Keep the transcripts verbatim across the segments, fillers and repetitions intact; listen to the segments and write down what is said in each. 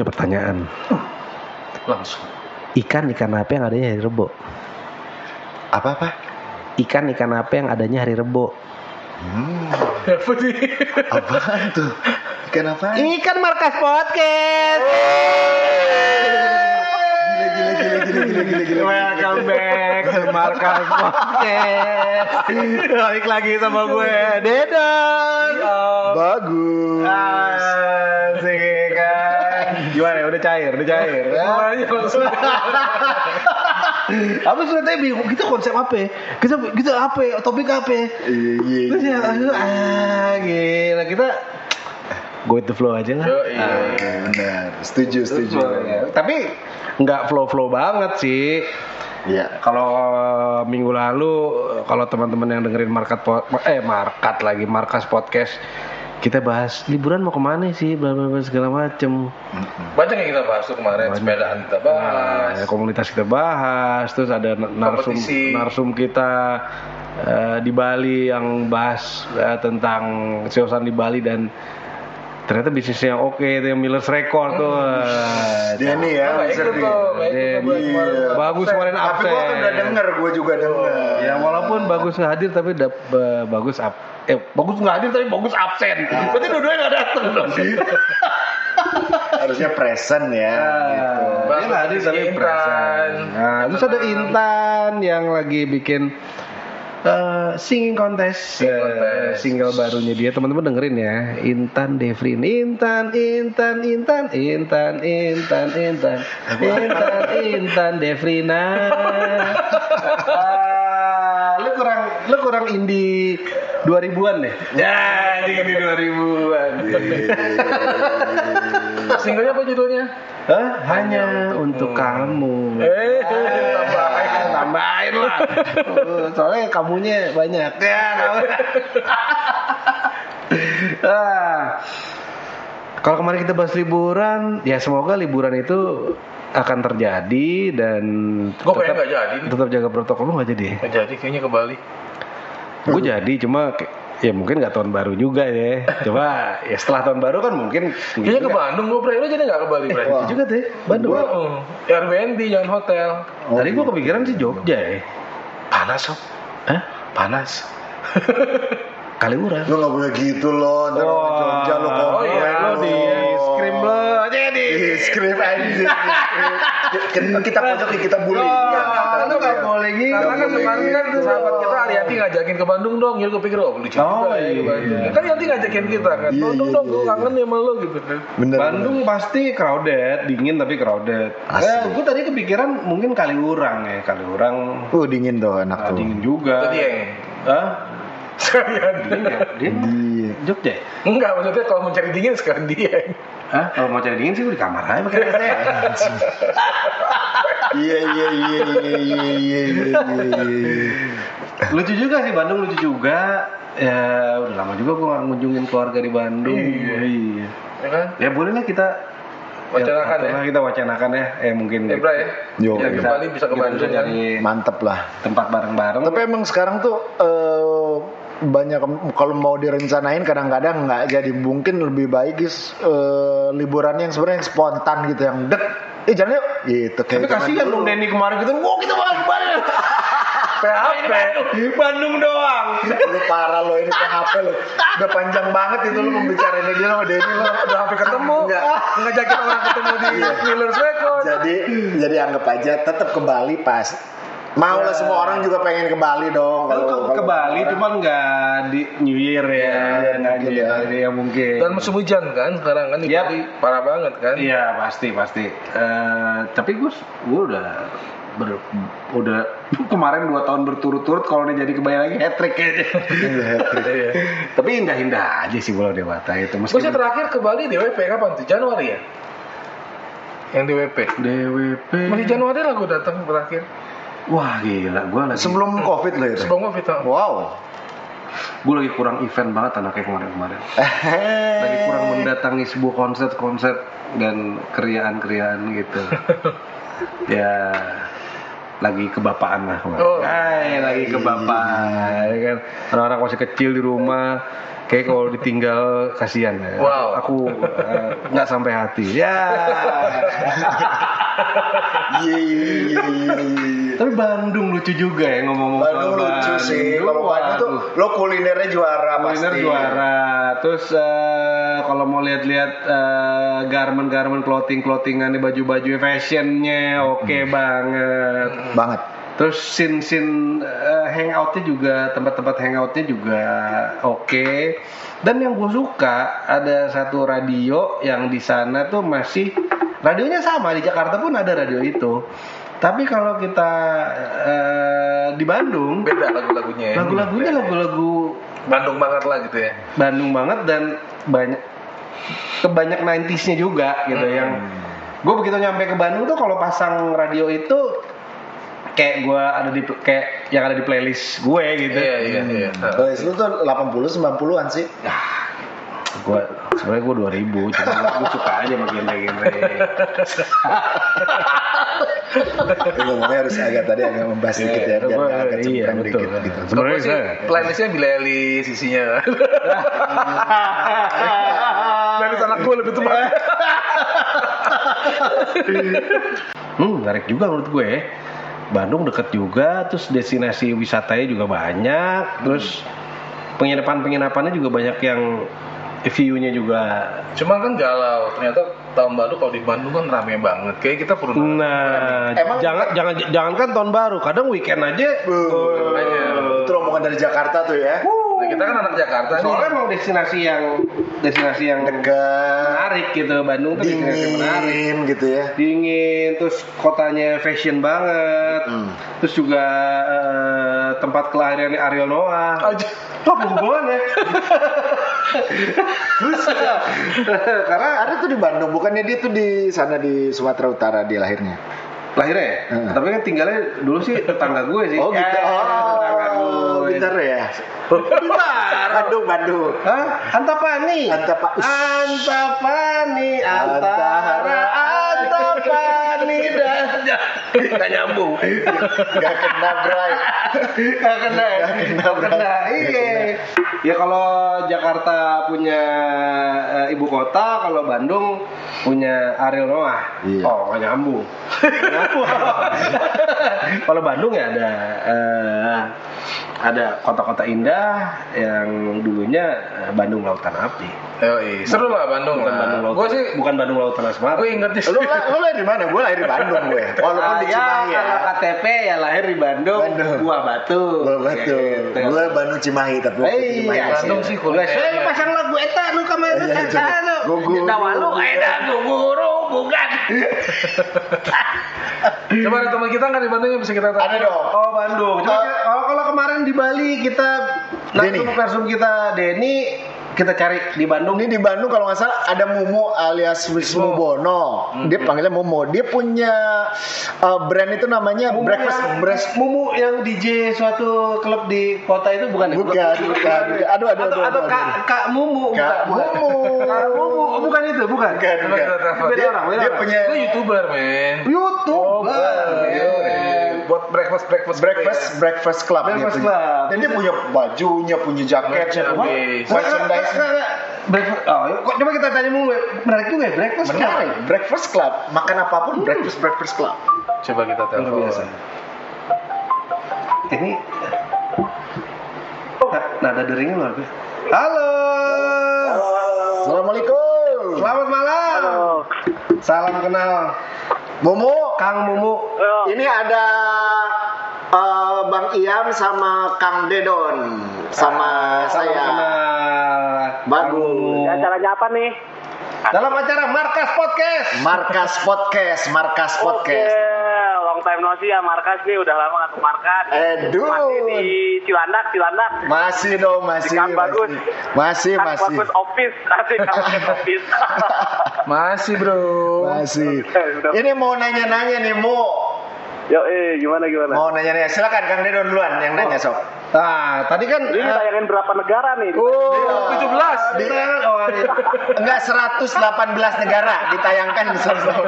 punya pertanyaan. Oh, langsung. Ikan-ikan apa yang adanya hari Rebo? Apa-apa? Ikan-ikan apa yang adanya hari Rebo? Hmm. Apa sih? Apaan tuh? Ikan apaan? Ikan Markas Podcast. Gila, gila, gila, gila, gila, gila. Welcome back to Markas Podcast. Balik lagi sama gue, Dedon. Bagus. Asik kan. Gimana ya? Udah cair, udah cair. Semuanya langsung. Apa sebenarnya bingung kita konsep apa? Kita kita apa? Topik apa? Iya. Terus ya ah gila kita go with the flow aja lah. Oh, iya, iya. Benar. Setuju, setuju. Ya. Tapi nggak flow-flow banget sih. Iya. Kalau minggu lalu, kalau teman-teman yang dengerin market po- eh market lagi Markas Podcast, kita bahas liburan mau kemana sih, bla bla bla segala macem. Banyak yang kita bahas tuh kemarin. Sepedaan kita bahas, nah, komunitas kita bahas, terus ada narsum narsum kita uh, di Bali yang bahas uh, tentang keseosan di Bali dan ternyata bisnisnya yang oke, okay, itu yang Miller's Record tuh. Hmm. Dia nih ya, baik tuh, baik. Bagus kemarin absen. Tapi gue kan udah denger, gue juga denger. Oh, ya walaupun bagus nggak hadir, tapi da- uh, bagus ab, eh bagus nggak hadir tapi bagus absen. Ah. Berarti dua-duanya nggak datang dong. Harusnya present ya. Gitu. Bagus ya, hadir tapi present. Nah, terus ada Intan yang lagi bikin Uh, singing contest, singing contest. Uh, single barunya dia, teman-teman dengerin ya. Intan Devrina, Intan, Intan, Intan, Intan, Intan, Intan, Intan, Intan Devrina. Uh, lu kurang, lu kurang indie dua ribuan deh. Ya, indie dua ribuan. Singlenya apa judulnya? Huh? Hanya, Hanya untuk kamu. Eh, tambahin lah. Soalnya kamunya banyak. Ya, kamu. Ah. Kalau kemarin kita bahas liburan, ya semoga liburan itu akan terjadi dan gua tetap, gak jadi tetap jaga protokol. Lu nggak jadi? Nggak jadi, kayaknya ke Bali. Gue jadi, cuma ya mungkin nggak tahun baru juga ya. Coba ya setelah tahun baru kan mungkin. Kayaknya ke Bandung gue pernah, lo jadi nggak ke Bali pernah? Itu juga deh, Bandung. Gua, uh, Airbnb jangan hotel. Oh, tadi gue kepikiran sih Jogja ya. Panas sob, eh? Panas. Kaliurang. Lo nggak boleh gitu loh, ntar oh, ke Jogja lo kok. Oh iya, lo di scream lo, jadi di scream aja. Kita pojok kita bully. Lo nggak boleh gitu. Karena kan kemarin kan sahabat kita Arianti ngajakin ke Bandung dong, jadi gue pikir oh lucu juga ya Bandung. Kan Arianti ngajakin kita kan, Bandung dong gue kangen sama lo gitu. Bandung pasti crowded, dingin tapi crowded. Asli. Gue tadi kepikiran mungkin Kaliurang ya, Kaliurang. Oh dingin tuh anak tuh. Dingin juga. Hah? Sekalian dia, dia di Jogja? Enggak, maksudnya kalau mau cari dingin sekalian dia. Hah? Kalau mau cari dingin sih gue di kamar aja pakai A C. Iya iya iya iya iya iya. Lucu juga sih Bandung, lucu juga. Ya udah lama juga gue nggak ngunjungin keluarga di Bandung. Iya. Iya. Ya kan? Ya boleh lah kita wacanakan ya. ya. Kita wacanakan ya. Eh mungkin ya, bro, ya. Yo, kita ke Bali bisa ke Bandung nyari. Mantep lah tempat bareng-bareng. Tapi emang sekarang tuh uh, banyak kalau mau direncanain kadang-kadang nggak jadi, mungkin lebih baik is uh, liburan yang sebenarnya spontan gitu, yang dek eh jalan yuk gitu. Tapi kasihan dong Denny kemarin gitu, wow kita bakal kembali P H P Bandung doang. Lu parah lo, ini P H P lo udah panjang banget itu lo membicarainnya dia sama Denny lo udah hampir ketemu ngajakin orang ketemu di Miller's Record. Jadi jadi anggap aja tetap ke Bali pas. Mau lah, semua orang juga pengen ke Bali dong. Kalau ke Bali cuman nggak di New Year ya, nggak ya, ya, ya, ya, mungkin. Dan musim hujan kan sekarang kan di yep. Bali parah banget kan? Iya pasti pasti. Uh, tapi gue gue udah ber, udah kemarin dua tahun berturut-turut kalau udah jadi kebayang lagi hat trick aja. Tapi indah-indah aja sih Pulau Dewata itu. Gue sih terakhir ke Bali D W P kapan tuh? Januari ya? Yang D W P? D W P. Masih Januari lah gue datang terakhir. Wah gila, gue lagi sebelum covid lah itu. Sebelum covid lah. Wow, gue lagi kurang event banget anaknya kemarin-kemarin. Lagi kurang mendatangi sebuah konser-konser dan keriaan-keriaan gitu. Ya, lagi kebapaan lah. Oh. Ay, lagi kebapaan. Kan anak-anak masih kecil di rumah. Kayak kalau ditinggal kasihan ya. Wow. Aku nggak uh, sampai hati. Ya. Yeah. Tapi Bandung lucu juga ya ngomong-ngomong. Bandung lucu sih. Kalau Bandung tuh lo kulinernya juara. Kuliner pasti. Juara. Terus uh, kalau mau lihat-lihat uh, garment-garment, clothing-clothingan, baju-baju fashionnya oke okay hmm. banget. Banget. Terus scene-scene uh, hangoutnya juga, tempat-tempat hangoutnya juga oke. Okay. Dan yang gue suka ada satu radio yang di sana tuh masih radionya sama, di Jakarta pun ada radio itu. Tapi kalau kita uh, di Bandung beda lagu-lagunya. Lagu-lagunya lagu-lagu Bandung banget lah gitu ya. Bandung banget dan banyak kebanyak nineties-nya juga gitu hmm. yang gue begitu nyampe ke Bandung tuh kalau pasang radio itu kayak gue ada di kayak yang ada di playlist gue gitu. Iya iya iya. Playlist lu tuh delapan puluh sembilan puluhan sih. Ah, gue sebenarnya gue dua ribu cuma gue suka aja makin genre. Ngomongnya harus agak tadi agak membahas dikit ya, biar nggak agak cempreng dikit gitu. Sebenarnya sih playlistnya Bileli sisinya. Playlist anak gue lebih teman. Hmm, menarik juga menurut gue. Bandung deket juga, terus destinasi wisatanya juga banyak, terus penginapan-penginapannya juga banyak yang view-nya juga. Cuma kan galau, ternyata tahun baru kalau di Bandung kan rame banget. Kayak kita perlu. Nah, emang jangan kita... jangan jangan kan tahun baru, kadang weekend aja. Oh, oh. Itu rombongan dari Jakarta tuh ya. Uh. Kita kan anak Jakarta nih. Soalnya emang destinasi yang destinasi yang dekat, menarik gitu. Bandung tuh dingin, destinasi menarik gitu ya. Dingin, terus kotanya fashion banget. Mm. Terus juga uh, tempat kelahiran Ariel Noah. Top hubungannya. Terus karena Ariel tuh di Bandung, bukannya dia tuh di sana di Sumatera Utara dia lahirnya. Lahirnya ya? Hmm. Tapi kan tinggalnya dulu sih tetangga gue sih. Oh gitu. Eh, oh, pintar ya. Pintar. Bandung, Bandung. Hah? Antapani. Antapa. Antapani. Antara Antapani dan nggak nyambung. Nggak kena bray. Nggak kena. Nggak kena bray. Iya. Ya kalau Jakarta punya uh, ibu kota, kalau Bandung punya Ariel Noah. Iya. Oh, nggak nyambung. Kalau Bandung ya ada uh, ada kota-kota indah yang dulunya uh, Bandung Lautan Api. Oh, iya. Seru lah Bandung. Bukan, Bandung Lautan, gua sih bukan Bandung Lautan Asmara. Gue inget sih. Lu lahir di mana? Gue lahir di Bandung gue. Walaupun di Cimahi ya. K T P ya lahir di Bandung. Buah Batu. Buah Batu. Gue Bandung Cimahi tapi. Iya. Bandung sih kuliah. Saya pasang lagu eta lu kemarin eta lu. Kita walu eta guru bukan. Coba ada teman kita nggak di Bandung yang bisa kita tanya? Ada dong. Oh Bandung. Kalau kalau kemarin di Bali kita langsung langsung kita Denny. Kita cari di Bandung. Ini di Bandung kalau nggak salah ada Mumu alias Wisnu Bono. Mm-hmm. Dia panggilnya Mumu. Dia punya uh, brand itu namanya Mumu Breakfast. Yang, Breakfast. Mumu yang D J suatu klub di kota itu bukan? Bukan. Ya? Bukan. bukan. Aduh, aduh, atau, aduh, atau aduh, Kak, Kak Mumu. Kak Mumu. Kak Mumu. Bukan itu, bukan. Bukan. bukan. bukan. Dia, orang, dia punya. Itu YouTuber, men. YouTuber. Oh, buat breakfast breakfast breakfast ya. breakfast club breakfast dia punya. Club. Dan dia punya bajunya, punya jaketnya, merchandise. Breakfast. Oh, kok coba kita tanya dulu. Menarik juga ya breakfast club. Breakfast club, makan apapun hmm. breakfast breakfast club. Coba kita telepon. Ini oh, nada deringnya luar biasa. Halo. Assalamualaikum. Selamat malam. Halo. Salam kenal. Mumu, Kang Mumu. Oh. Ini ada uh, Bang Iam sama Kang Dedon sama ah, saya. Bagus. Acaranya apa nih? Dalam acara Markas Podcast. Markas Podcast, Markas Podcast. Okay. Long time no see ya Markas nih, udah lama enggak ke Markas. Aduh. Masih di Cilandak, Cilandak. Masih dong, masih. Masih bagus. Masih, masih. masih. Fokus office, asik fokus office. Masih bro. Masih. Ini mau nanya-nanya nih, Mo. Yo, eh gimana gimana? Mau nanya-nanya. Silakan Kang Dedon duluan yang nanya, sob. Ah, tadi kan ini ditayangin uh, berapa negara nih? Oh, tujuh belas. Di, oh, enggak seratus delapan belas negara ditayangkan di seluruh.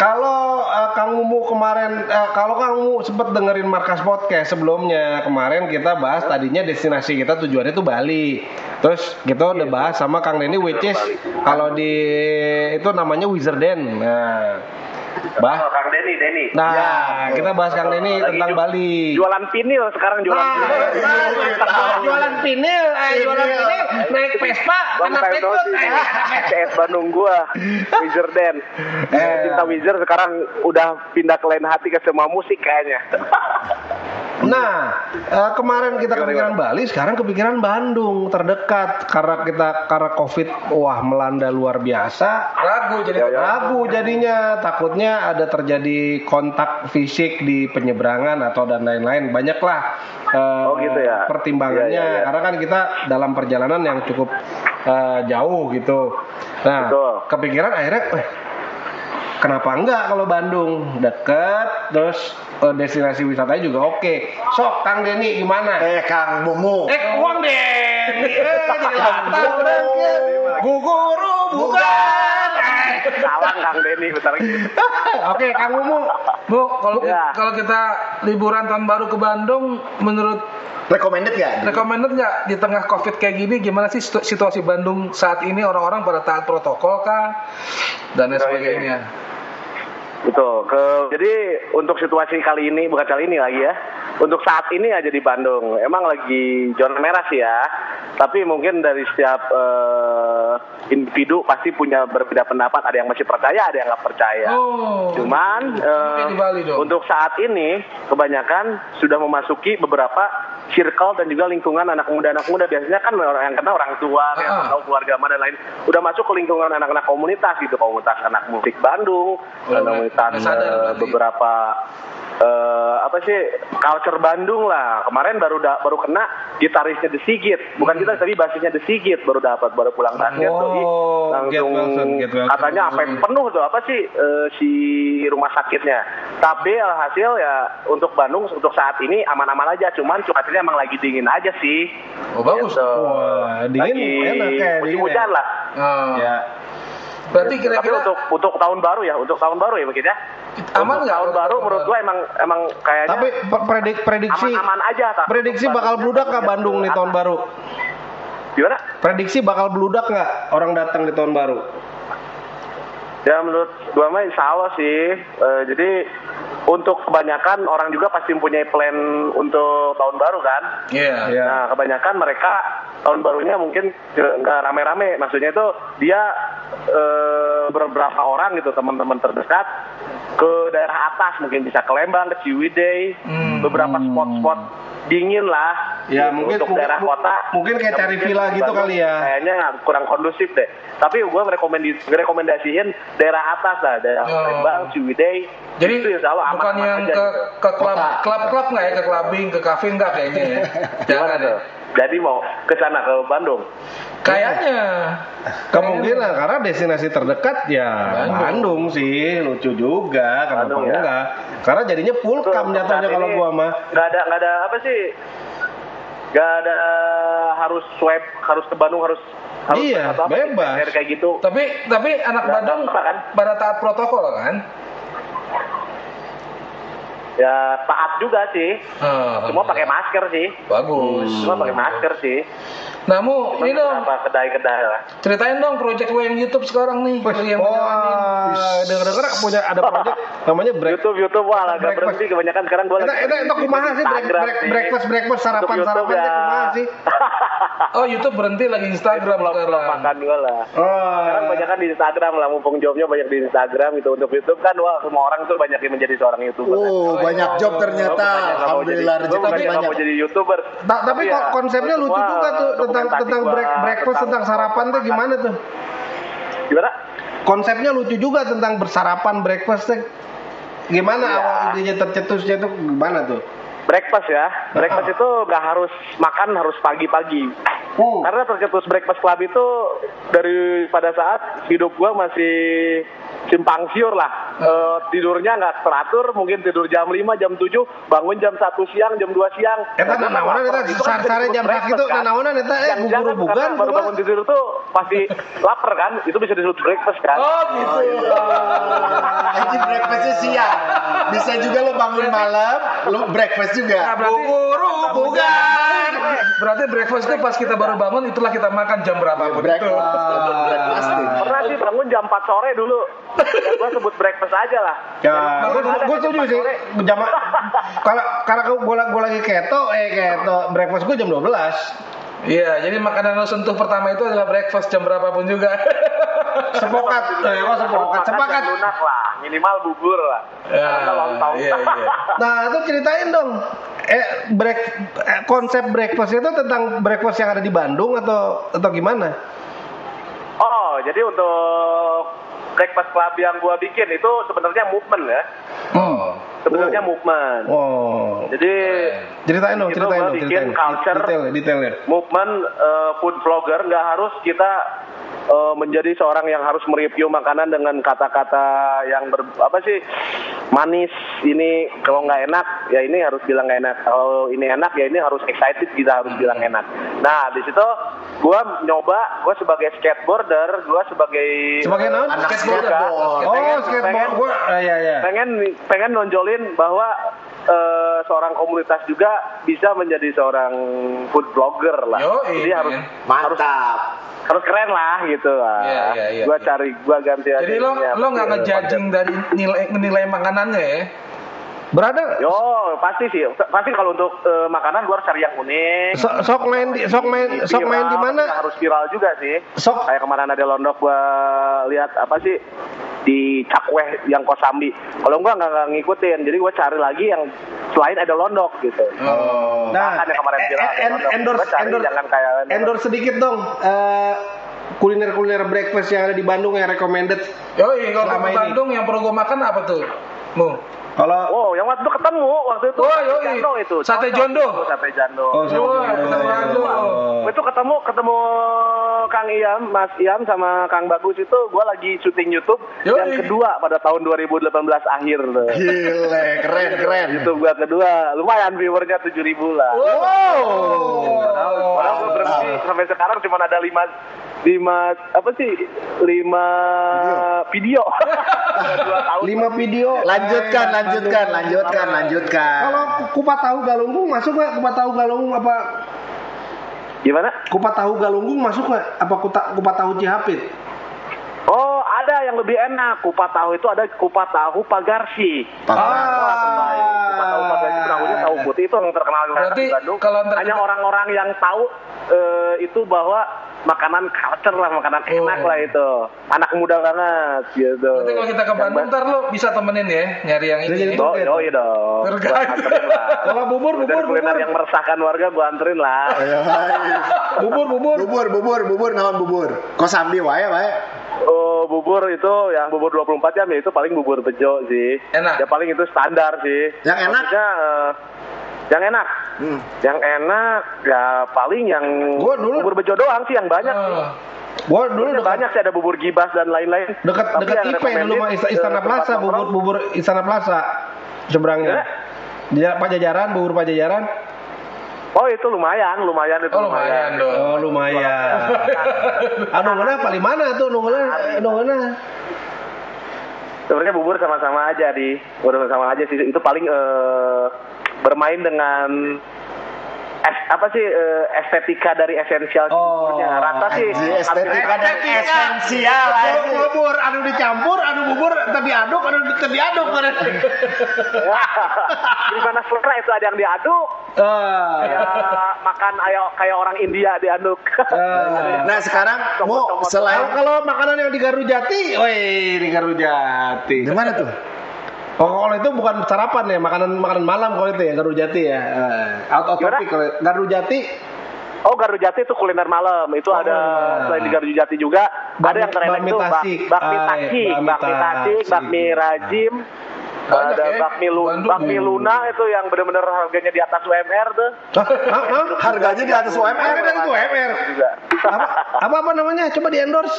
Kalau uh, Kang Mumu kemarin uh, kalau Kang Mumu sempat dengerin Markas Podcast sebelumnya, kemarin kita bahas tadinya destinasi kita tujuannya tuh Bali. Terus kita udah bahas sama Kang Denny which is kalau di itu namanya Wizard Den. Nah, Bah, oh, Kang Denny, Denny. Nah, ya, kita bahas Kang Denny oh, tentang ju- Bali. Jualan vinil sekarang jualan. Nah, vinil. Nah, nah, jualan vinil, eh, jualan vinil, naik Vespa, anak ikut. C S Bandung gua, Wizard Den. Eh, cinta Wizard sekarang udah pindah ke lain hati ke semua musik kayaknya. Nah, eh, kemarin kita kepikiran Bali, sekarang kepikiran Bandung terdekat karena kita karena Covid wah melanda luar biasa. Ragu jadi ya, ya. ragu jadinya takutnya ada terjadi kontak fisik di penyeberangan atau dan lain-lain. Banyaklah eh, oh, gitu ya. pertimbangannya ya, ya, ya. karena kan kita dalam perjalanan yang cukup eh, jauh gitu. Nah, betul. Kepikiran akhirnya eh, kenapa enggak kalau Bandung deket, terus uh, destinasi wisatanya juga oke. Okay. Sok, Kang Denny gimana? Eh, Kang Mumu. Eh, uang Denny. Eh, jadi lantau. Guguru bukan. Eh, salah Kang Denny, bentar lagi. Oke, Kang Mumu. Bu, kalau ya. kalau kita liburan tahun baru ke Bandung, menurut recommended nggak? Recommended nggak di tengah Covid kayak gini? Gimana sih situasi Bandung saat ini, orang-orang pada taat protokol kah dan lain sebagainya? Betul. Ke, jadi untuk situasi kali ini bukan kali ini lagi ya. Untuk saat ini aja di Bandung emang lagi zona merah sih ya. Tapi mungkin dari setiap uh, individu pasti punya berbeda pendapat. Ada yang masih percaya, ada yang nggak percaya. Oh, Cuman uh, di Bali dong. Untuk saat ini kebanyakan sudah memasuki beberapa circle dan juga lingkungan anak muda-anak muda. Biasanya kan orang yang kena orang tua, uh-huh. yang tahu keluarga mana dan lain. Udah masuk ke lingkungan anak-anak komunitas gitu, komunitas anak musik Bandung, oh, komunitas uh, beberapa uh, apa sih culture Bandung lah. Kemarin baru da- baru kena gitarisnya The Seagate, bukan kita hmm. tapi basisnya The Seagate baru dapat baru pulang basket oh, tuh langsung Wilson, katanya apa yang penuh tuh apa sih uh, si rumah sakitnya. Tapi alhasil ya untuk Bandung untuk saat ini aman-aman aja, cuman cuaca emang lagi dingin aja sih. Oh bagus. Gitu. Wah, dingin enak kayak dingin. Hujan lah. Oh. Ya. Berarti kira-kira tapi untuk untuk tahun baru ya, untuk tahun baru ya mungkin ya. Aman enggak? Tahun baru menurut gua emang emang kayaknya tapi predik, prediksi aman, aman aja tak? Prediksi bakal bludak enggak Bandung nih tahun baru? Gimana? Prediksi bakal bludak enggak orang datang di tahun baru? Ya menurut gua mah insyaallah sih. Uh, jadi untuk kebanyakan orang juga pasti mempunyai plan untuk tahun baru kan. Iya. Yeah, yeah. Nah kebanyakan mereka tahun barunya mungkin nggak rame-rame. Maksudnya itu dia e, beberapa orang gitu teman-teman terdekat ke daerah atas mungkin bisa ke Lembang, ke Ciwidey, hmm. beberapa spot-spot dingin lah. Ya gitu, mungkin untuk mungkin, daerah kota. Mungkin kayak ya, cari mungkin villa gitu kali ya. Kayaknya kurang kondusif deh. Tapi gue rekomendasi rekomendasiin daerah atas lah, daerah oh. Lembang, Ciwidey. Jadi itu insya Allah bukan yang aja, ke ke klub klub klub nggak ya ke clubbing ke kafe nggak kayaknya ya. Jangan ya. Jadi mau ke sana ke Bandung. Kayaknya kemungkinan ya. Karena destinasi terdekat ya Bandung, Bandung sih lucu juga kenapa ya. Enggak? Karena jadinya full cam jatuhnya kalau gua mah. Enggak ada enggak ada apa sih? Enggak ada uh, harus swipe harus ke Bandung harus harus iya, apa bebas sih, kayak gitu. Tapi tapi anak gak Bandung apa, kan? Pada taat protokol kan? Ya taat juga sih, uh, cuma pakai masker sih. Bagus. Cuma pakai masker sih. Namu, ini dong. Kedai-kedai lah. Ceritain dong project lo yang YouTube sekarang nih. Wah, oh, denger-denger punya ada project namanya break. YouTube, YouTube, wah, agak berhenti kebanyakan sekarang gue. Kita, kita, kita kumaha sih break, break, breakfast, breakfast, sarapan, sarapan, ya. Kumaha sih. Oh, YouTube berhenti lagi Instagram lah. Makan gue lah. Oh. Sekarang banyak kan di Instagram lah, mumpung jobnya banyak di Instagram gitu. Untuk YouTube kan, wah, semua orang tuh banyak yang menjadi seorang YouTuber. Oh. Kan. Banyak job ternyata. Alhamdulillah rezeki banyak. Mau jadi YouTuber. Nah, tapi kok ya, konsepnya lucu wah, juga tuh tentang tentang break, breakfast tentang, tentang sarapan tuh gimana tuh? Gimana? Konsepnya lucu juga tentang bersarapan breakfast tuh. Gimana ya. Awal idenya tercetusnya tuh gimana tuh? Breakfast ya. Breakfast uh-huh. itu gak harus makan harus pagi-pagi. Uh. Karena tercetus Breakfast Club itu dari pada saat hidup gua masih simpang siur lah. uh, tidurnya nggak teratur, mungkin tidur jam lima, jam tujuh, bangun jam satu siang, jam dua siang. Eta nanaonan eta sar-sare jam sak itu nanaonan eta eh bubur bugan baru bangun tidur tuh pasti lapar kan, itu bisa disebut breakfast kan. Oh gitu. Anjing breakfastnya siang. Bisa juga lo bangun malam, lo breakfast juga. Bubur bugan. Berarti breakfast itu pas kita baru bangun itulah kita makan jam berapa pun itu. Pernah sih bangun jam empat sore dulu. Gua sebut breakfast aja lah. Ya, gua tuh juga jam kalau karena gua gua lagi keto eh keto breakfast gua jam dua belas. Iya, jadi makanan lo sentuh pertama itu adalah breakfast jam berapapun juga. Sepakat, eh, kok sepakat, sepakat. Lunak lah, minimal bubur lah. Ya, iya, iya. Nah, itu ceritain dong. Eh, break eh, konsep breakfast itu tentang breakfast yang ada di Bandung atau atau gimana? Oh, jadi untuk Breakfast Club yang gua bikin itu sebenarnya movement ya. Oh. Sebenarnya oh. movement. Oh. Jadi ceritain dong, ceritain dong, ceritain. Detail, detailnya. Movement uh, food vlogger enggak harus kita uh, menjadi seorang yang harus mereview makanan dengan kata-kata yang ber, apa sih? Manis ini kalau enggak enak ya ini harus bilang enggak enak. Kalau ini enak ya ini harus excited kita harus bilang enak. Nah, di situ gua nyoba, gua sebagai skateboarder, gua sebagai sebagai uh, anak skateboard. skateboard. Oh, skateboard gua uh, ya ya. Pengen pengen nonjolin bahwa uh, seorang komunitas juga bisa menjadi seorang food blogger lah. Yo, Jadi iya. harus mantap. Harus, harus keren lah gitu lah. Yeah, yeah, yeah, gua yeah. cari, gua ganti aja. Jadi lo lo nggak ngejudging dari nilai nilai makanannya ya? Berada? Yo pasti sih, pasti kalau untuk uh, makanan gua harus cari yang unik. So, sok main, di, sok main, viral, sok main di mana? Harus viral juga sih. Sok. Kayak kemarin ada Londok gua lihat apa sih di Cakweh yang Kosambi. Kalau gua nggak ngikutin, jadi gua cari lagi yang selain ada Londok gitu. Oh. Nah, nah ada kemarin viral. Eh, eh, endorse, endorse, jangan kayak endorse. Endorse sedikit dong. Uh, kuliner-kuliner breakfast yang ada di Bandung yang recommended. Yo, kalau ke Bandung yang perlu gua makan apa tuh? Mu. Kalau wow, yang waktu ketemu waktu itu oh, Sate Jando itu. Sate Jando. Sate Jando. Oh, Sate Jando. Oh, itu ketemu ketemu Kang Iam, Mas Iam sama Kang Bagus itu gua lagi syuting YouTube Yoi. yang kedua pada tahun dua ribu delapan belas akhir tuh. Gile, keren-keren. Itu gua kedua. Lumayan viewernya tujuh ribu lah. Wow. Oh. Padahal gua berhenti sampai sekarang cuma ada lima lima apa sih lima video, lima video. Lanjutkan, lanjutkan, lanjutkan, lanjutkan. Kalau kupat tahu galunggung masuk nggak? Kupat tahu galunggung apa? Gimana? Kupat tahu galunggung masuk nggak? Apa kupat tahu cihapit? Oh, ada yang lebih enak. Kupat tahu itu ada kupat tahu pagarsi. Ah. Kupat tahu pagarsi tahunya tahu putih itu yang terkenal di Bandung. Berarti hanya orang-orang yang tahu uh, itu bahwa makanan culture lah, makanan enak oh. lah itu. Anak muda banget gitu. Nanti kalau kita ke Bandung ntar lo bisa temenin ya nyari yang ini. Oh iya iya dong. Kalau bubur bubur bubur yang meresahkan warga gua anterin lah. Bubur bubur bubur bubur bubur naon bubur. Kosambi wae wae. Oh, bubur itu yang bubur dua puluh empat jam ya itu paling bubur bejo sih. Enak. Ya paling itu standar sih. Yang enak. Maksudnya, uh, yang enak, hmm. yang enak, ya paling yang gua dulu, bubur bejo doang sih yang banyak. Uh, gua dulu deket, banyak sih ada bubur gibas dan lain-lain. Dekat dekat I P dulu mah Istana Plaza, bubur bubur Istana Plaza seberangnya. Ya? Pajajaran, bubur Pajajaran. Oh itu lumayan, lumayan itu oh, lumayan. lumayan. Oh lumayan. Aduh mana paling mana tuh nunggunya, nunggunya. Sebenarnya bubur sama-sama aja di, bubur sama aja sih itu paling. Uh, bermain dengan es, apa sih uh, estetika dari esensial sebenarnya oh, rata sih estetika dari esensial bubur anu dicampur anu bubur tapi aduk anu tapi aduk kan gimana selera itu ada yang diaduk uh. ya, makan ayo kayak orang India diaduk uh. Nah sekarang mau selain kalau makanan yang di Gardu Jati woi di Gardu Jati gimana tuh? Oh, kalau itu bukan sarapan ya, makanan makanan malam kalau itu ya, Gardu Jati ya. Uh, out of topic kalau Gardu Jati. Oh, Gardu Jati itu kuliner malam. Itu oh, ada selain di Gardu Jati juga bami, ada yang terenak itu bak, bakmi tasik, bakmi tasik, bakmi rajim. Banyak, ada ya? Bakmi Luna, Bakmi Luna itu yang benar-benar harganya di atas U M R tuh. Hah? Hah? Harganya di atas U M R? Harganya di U M R. Apa, apa apa namanya? Coba di endorse.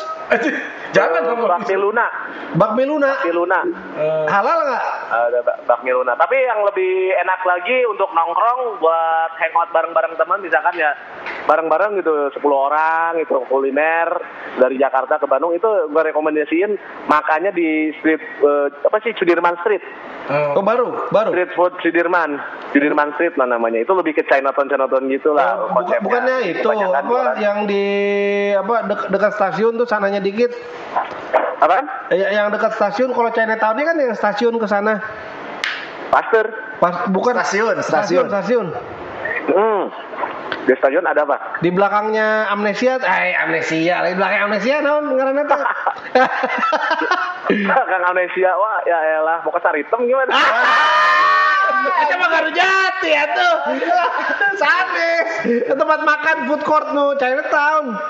Jangan dong. Uh, Bakmi Luna. Bakmi Luna. Bakmi Luna. Uh, Halal nggak? Ada uh, Bakmi Luna. Tapi yang lebih enak lagi untuk nongkrong buat hangout bareng-bareng teman, misalkan ya bareng-bareng gitu sepuluh orang itu kuliner dari Jakarta ke Bandung, itu gue rekomendasiin makannya di street uh, apa sih Sudirman Street. Oh baru, baru. Street food Sudirman, Sudirman Street lah namanya. Itu lebih ke Chinatown, Chinatown gitulah. Oh, bukan, bukannya itu apa yang di apa de- dekat stasiun tuh sananya dikit. Apa? Eh, yang dekat stasiun, kalau Chinatown ini kan yang stasiun ke sana. Pasteur. Pas, bukan stasiun, stasiun, stasiun. Hmm. Di stadion ada apa? Di belakangnya Amnesia, eh Amnesia, di belakang Amnesia naon ngaranna teh? Kang Amnesia, wah ya elah, Moka saritem gimana? Itu mah Gardu Jati ya tuh. Sate. Tempat makan food court nu Chinatown.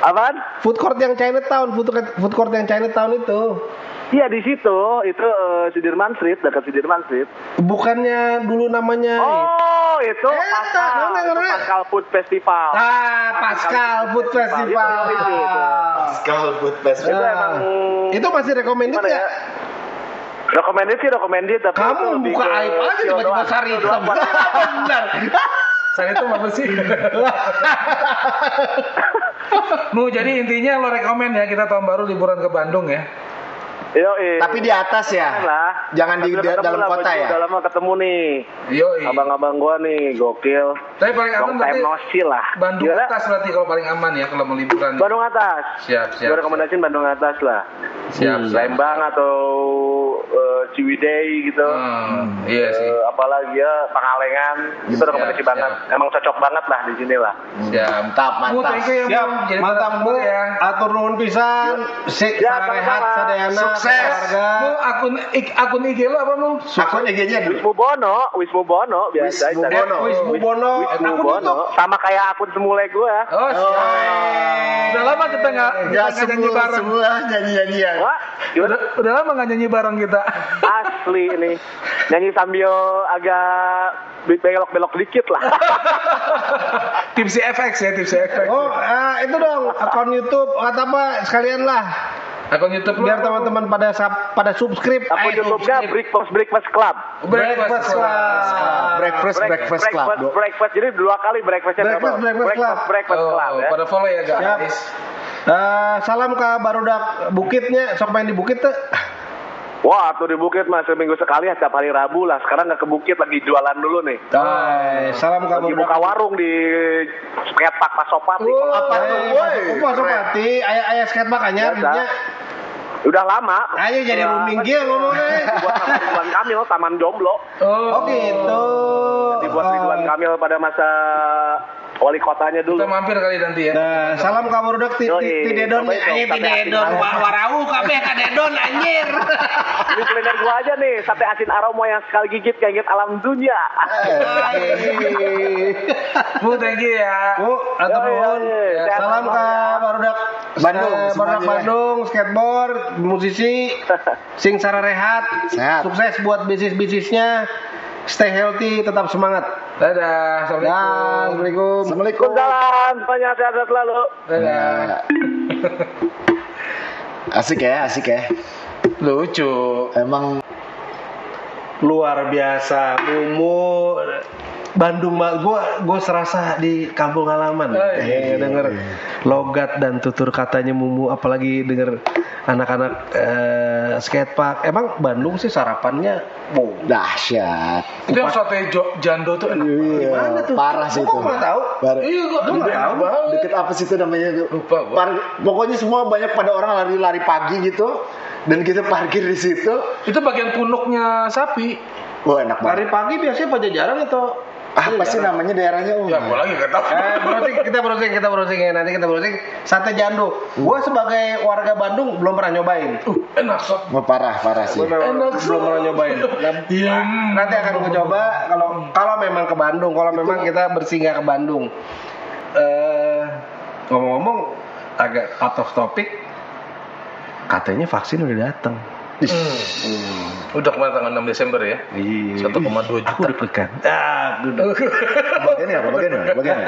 Apaan? Food court yang Chinatown, food court, food court yang Chinatown itu. Iya di situ, itu uh, Sudirman Street, dekat Sudirman Street. Bukannya dulu namanya? Oh, itu eh, Paskal, nah, nah, nah. Paskal Food Festival. Ah, Paskal Food Festival. Paskal Food Festival. Itu emang. Itu masih recommended ya? ya? Recommended sih, recommended. Tapi kamu buka aib aja tiba-tiba sari hitam. Benar. Sari itu apa sih? Nu, jadi intinya lo rekomend ya kita tahun baru liburan ke Bandung ya. Yoi. Tapi di atas ya, nah, jangan di da- dalam lah, kota ya. Dalam ketemu nih, yoi. Abang-abang gua nih, gokil. Tapi paling aman berarti Bandung Gila. Atas berarti kalau paling aman ya kalau mau liburan. Bandung atas. Siap, siap. Gua rekomendasiin Bandung atas lah. Siap. Hmm. Lembang atau uh, Ciwidey gitu. Hmm, iya sih. Uh, apalagi ya Pangalengan, itu siap, rekomendasi siap. Banget. Emang cocok banget lah di sini lah. Siap. Mantap, mantap. Siap. Mantap Bu ya. Atur nuhun pisan. Sik sarehat sadayana. Mu akun ik, akun I G lo apa mu? Akun I G-nya Wisnu Bono, Wisnu Bono biasa. Wisnu Bono, Wisnu Bono, Wisnu Bono. Sama kayak akun semula gue. Oh, siap. Udah lama kita nggak nyanyi bareng. Semula nyanyi-nyanyian. Udah, udah lama nggak nyanyi bareng kita. Asli ini nyanyi sambil agak belok-belok dikit lah. Tipsi F X ya, tipsi F X. Oh, uh, itu dong akun YouTube kata apa sekalian lah. Akun YouTube biar lo, teman-teman pada pada subscribe. Akun YouTube-nya Breakfast Breakfast Club. Breakfast Club. Breakfast Breakfast Club. Breakfast jadi dua kali breakfast-nya. Breakfast Breakfast Club. Breakfast Club ya. Pada follow ya guys. Eh salam ke barudak bukitnya, sampai di bukit tuh. Wah, tuh di bukit mas seminggu sekali ya, setiap hari Rabu lah. Sekarang nggak ke bukit, lagi jualan dulu nih. Hai, salam kamu. Lagi buka warung di skatepark Pasopati. Oh, apa tuh? Woi, Pasopati, ayah-ayah skatepark anyar ya, udah lama. Ayo jadi rooming dia ngomongnya. Buat Ridwan Kamil, Taman Jomblo. Oh, oh gitu. Jadi buat Ridwan Kamil pada masa wali kotanya dulu. Kita mampir kali nanti ya. Nah, salam kaburdak ti ti dedon anjir ti dedon warau kabeh ka dedon anjir. Ini kuliner gua aja nih, sate asin aroma yang sekali gigit kaget alam dunia. Bu thank you ya. Bu atur nuhun. Salam ka barudak Bandung, barudak Bandung, skateboard, musisi, sing sara rehat, sukses buat bisnis-bisnisnya. Stay healthy, tetap semangat. Dadah. Assalamualaikum. Assalamualaikum. Salam. Banyak sehat selalu. Dadah. Asik ya, asik ya. Lucu. Emang luar biasa. Mumu Bandung mah gue gue serasa di kampung halaman. Oh, iya, iya, denger iya. Logat dan tutur katanya Mumu, apalagi denger anak-anak eh, skatepark. Emang Bandung sih sarapannya wow. Dahsyat. Itu yang sate jando tuh enak. Iya, gimana tuh? Parah sih itu. Gua tahu. Bar- iya, gua enggak tahu. Deket apa sih itu namanya? Lupa. Par- pokoknya semua banyak pada orang lari-lari pagi gitu dan kita parkir di situ. Itu bagian punuknya sapi. Wah, oh, enak banget. Lari pagi biasanya Pajajaran atau apa sih namanya daerahnya? Um. Ya, gua lagi enggak tahu. Eh, browsing, kita browsing, kita browsing ya. Nanti kita browsing Sate Jando. Gua sebagai warga Bandung belum pernah nyobain. Uh, enak sob. Wah, parah, parah sih. Enak, belum pernah nyobain. Iya. Nanti akan gua coba kalau kalau memang ke Bandung, kalau itu. Memang kita bersinggah ke Bandung. Eh, ngomong-ngomong agak out of topic. Katanya vaksin udah datang. Hmm. Udah kemarin tanggal enam Desember ya. Iya. satu koma dua juta. Aku udah pekan. Ah, udah. Bagian ya, bagian ya, bagian ya.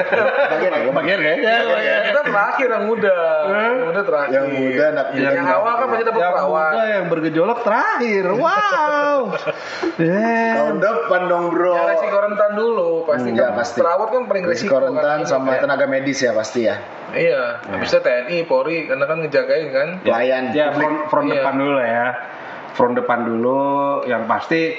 Bagian ya, bagian ya. Kita terakhir yang muda. Yang muda terakhir. Yang muda anak yang, yang awal kan masih dapat perawat. Yang, yang bergejolak terakhir. Wow. Yeah. Tahun depan dong, Bro. Ya resiko rentan dulu pasti. Hmm, ya, pasti. Perawat kan paling resiko rentan sama ya. Tenaga medis ya pasti ya. Iya, habis itu T N I, Polri karena kan ngejagain kan. Pelayan. Ya, front, front depan dulu ya. Front depan dulu yang pasti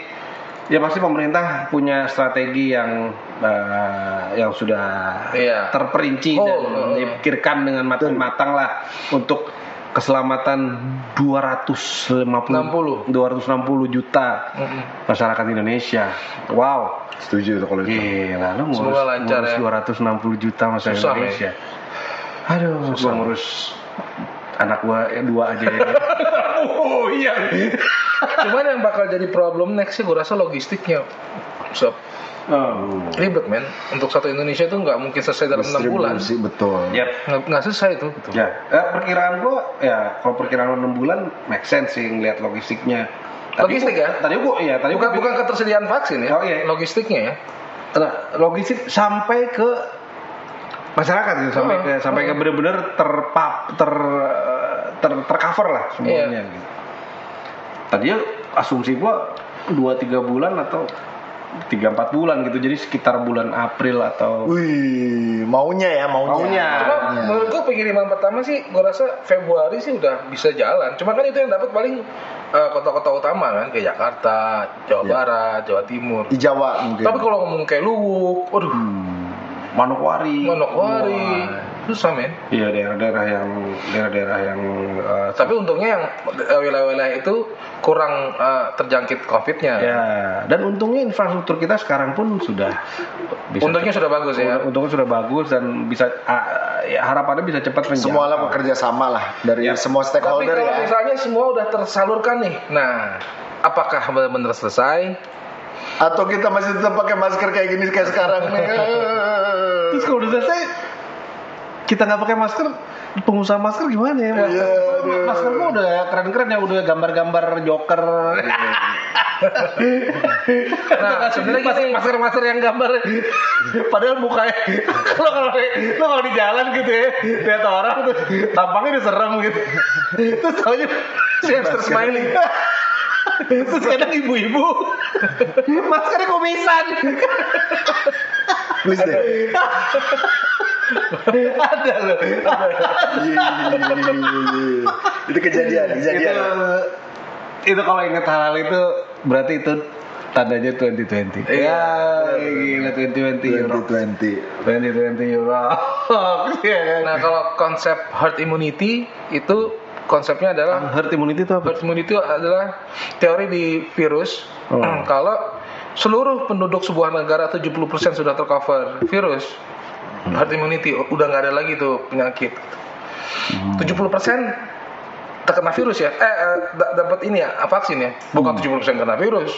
ya pasti pemerintah punya strategi yang uh, yang sudah iya. terperinci oh, dan uh, dipikirkan dengan matang-matang lah untuk keselamatan dua ratus lima puluh, dua ratus enam puluh juta mm-hmm. masyarakat Indonesia. Wow, setuju itu kalau itu. Gila, lu ngurus, semoga lancar, ngurus ya. dua ratus enam puluh juta masyarakat susah, Indonesia. Ya? Aduh, susah ngurus anak gua ya dua aja ya. Oh iya. Cuman yang bakal jadi problem next sih gua rasa logistiknya. Sob. Oh. Ribet men. Untuk satu Indonesia itu enggak mungkin selesai dalam enam bulan. Distribusi betul. Yep. Nggak, nggak selesai itu. Betul. Ya. Eh, perkiraan gua ya kalau perkiraan enam bulan make sense sih ngelihat logistiknya. Tadi logistik gua, ya? Tadi gua iya, tadi bukan, gua bukan ketersediaan vaksin ya. Oh, iya. Logistiknya ya. Nah, logistik sampai ke masyarakat gitu, sampai oh, ke oh. sampai ke benar-benar terpap ter ter tercover lah semuanya yeah. gitu. Tadinya asumsi gua dua tiga bulan atau tiga empat bulan gitu. Jadi sekitar bulan April atau wih, maunya ya, maunya. maunya. Cuma ya. menurut gua pengiriman pertama sih gua rasa Februari sih udah bisa jalan. Cuma kan itu yang dapat paling uh, kota-kota utama kan kayak Jakarta, Jawa yeah. Barat, Jawa Timur. Di Jawa mungkin. Tapi kalau ngomong kayak Luwuk, waduh. Hmm. Manokwari. Manokwari. Wow. Susah men. Iya, daerah-daerah yang daerah-daerah yang uh, tapi untungnya yang uh, wilayah-wilayah itu kurang uh, terjangkit Covid-nya. Ya, dan untungnya infrastruktur kita sekarang pun sudah bisa untungnya cepat, sudah bagus ya. Untungnya sudah bagus dan bisa uh, ya harapannya bisa cepat menjangkau. Semualah bekerja sama lah dari ya. semua stakeholder ya. Tapi kalau ya. misalnya semua udah tersalurkan nih. Nah, apakah benar-benar selesai? Atau kita masih tetap pakai masker kayak gini kayak sekarang nih? Terus kalau udah selesai kita nggak pakai masker, pengusaha masker gimana ya? Masker, yeah, masker mah udah keren-keren ya, udah gambar-gambar Joker. Nah, sebenarnya masker-masker yang gambar, padahal mukanya lo kalau lo kalau di jalan gitu ya, lihat orang tuh tampangnya udah serem gitu, terus taunya masker smiling. Terus kadang ibu-ibu maskernya kumisan. Please deh. Ada loh. Itu kejadian, kejadian. Itu, itu kalau ingat hal-hal itu berarti itu tandanya dua ribu dua puluh. Iya, gila dua ribu dua puluh. dua ribu dua puluh. dua ribu dua puluh Nah, kalau konsep herd immunity itu konsepnya adalah herd immunity itu apa? Herd immunity adalah teori di virus oh. kalau seluruh penduduk sebuah negara tujuh puluh persen sudah tercover virus, hmm. herd immunity udah nggak ada lagi tuh penyakit. Hmm. tujuh puluh persen terkena virus ya. Eh, eh dapat ini ya, vaksin ya. Bukan hmm. tujuh puluh persen kena virus.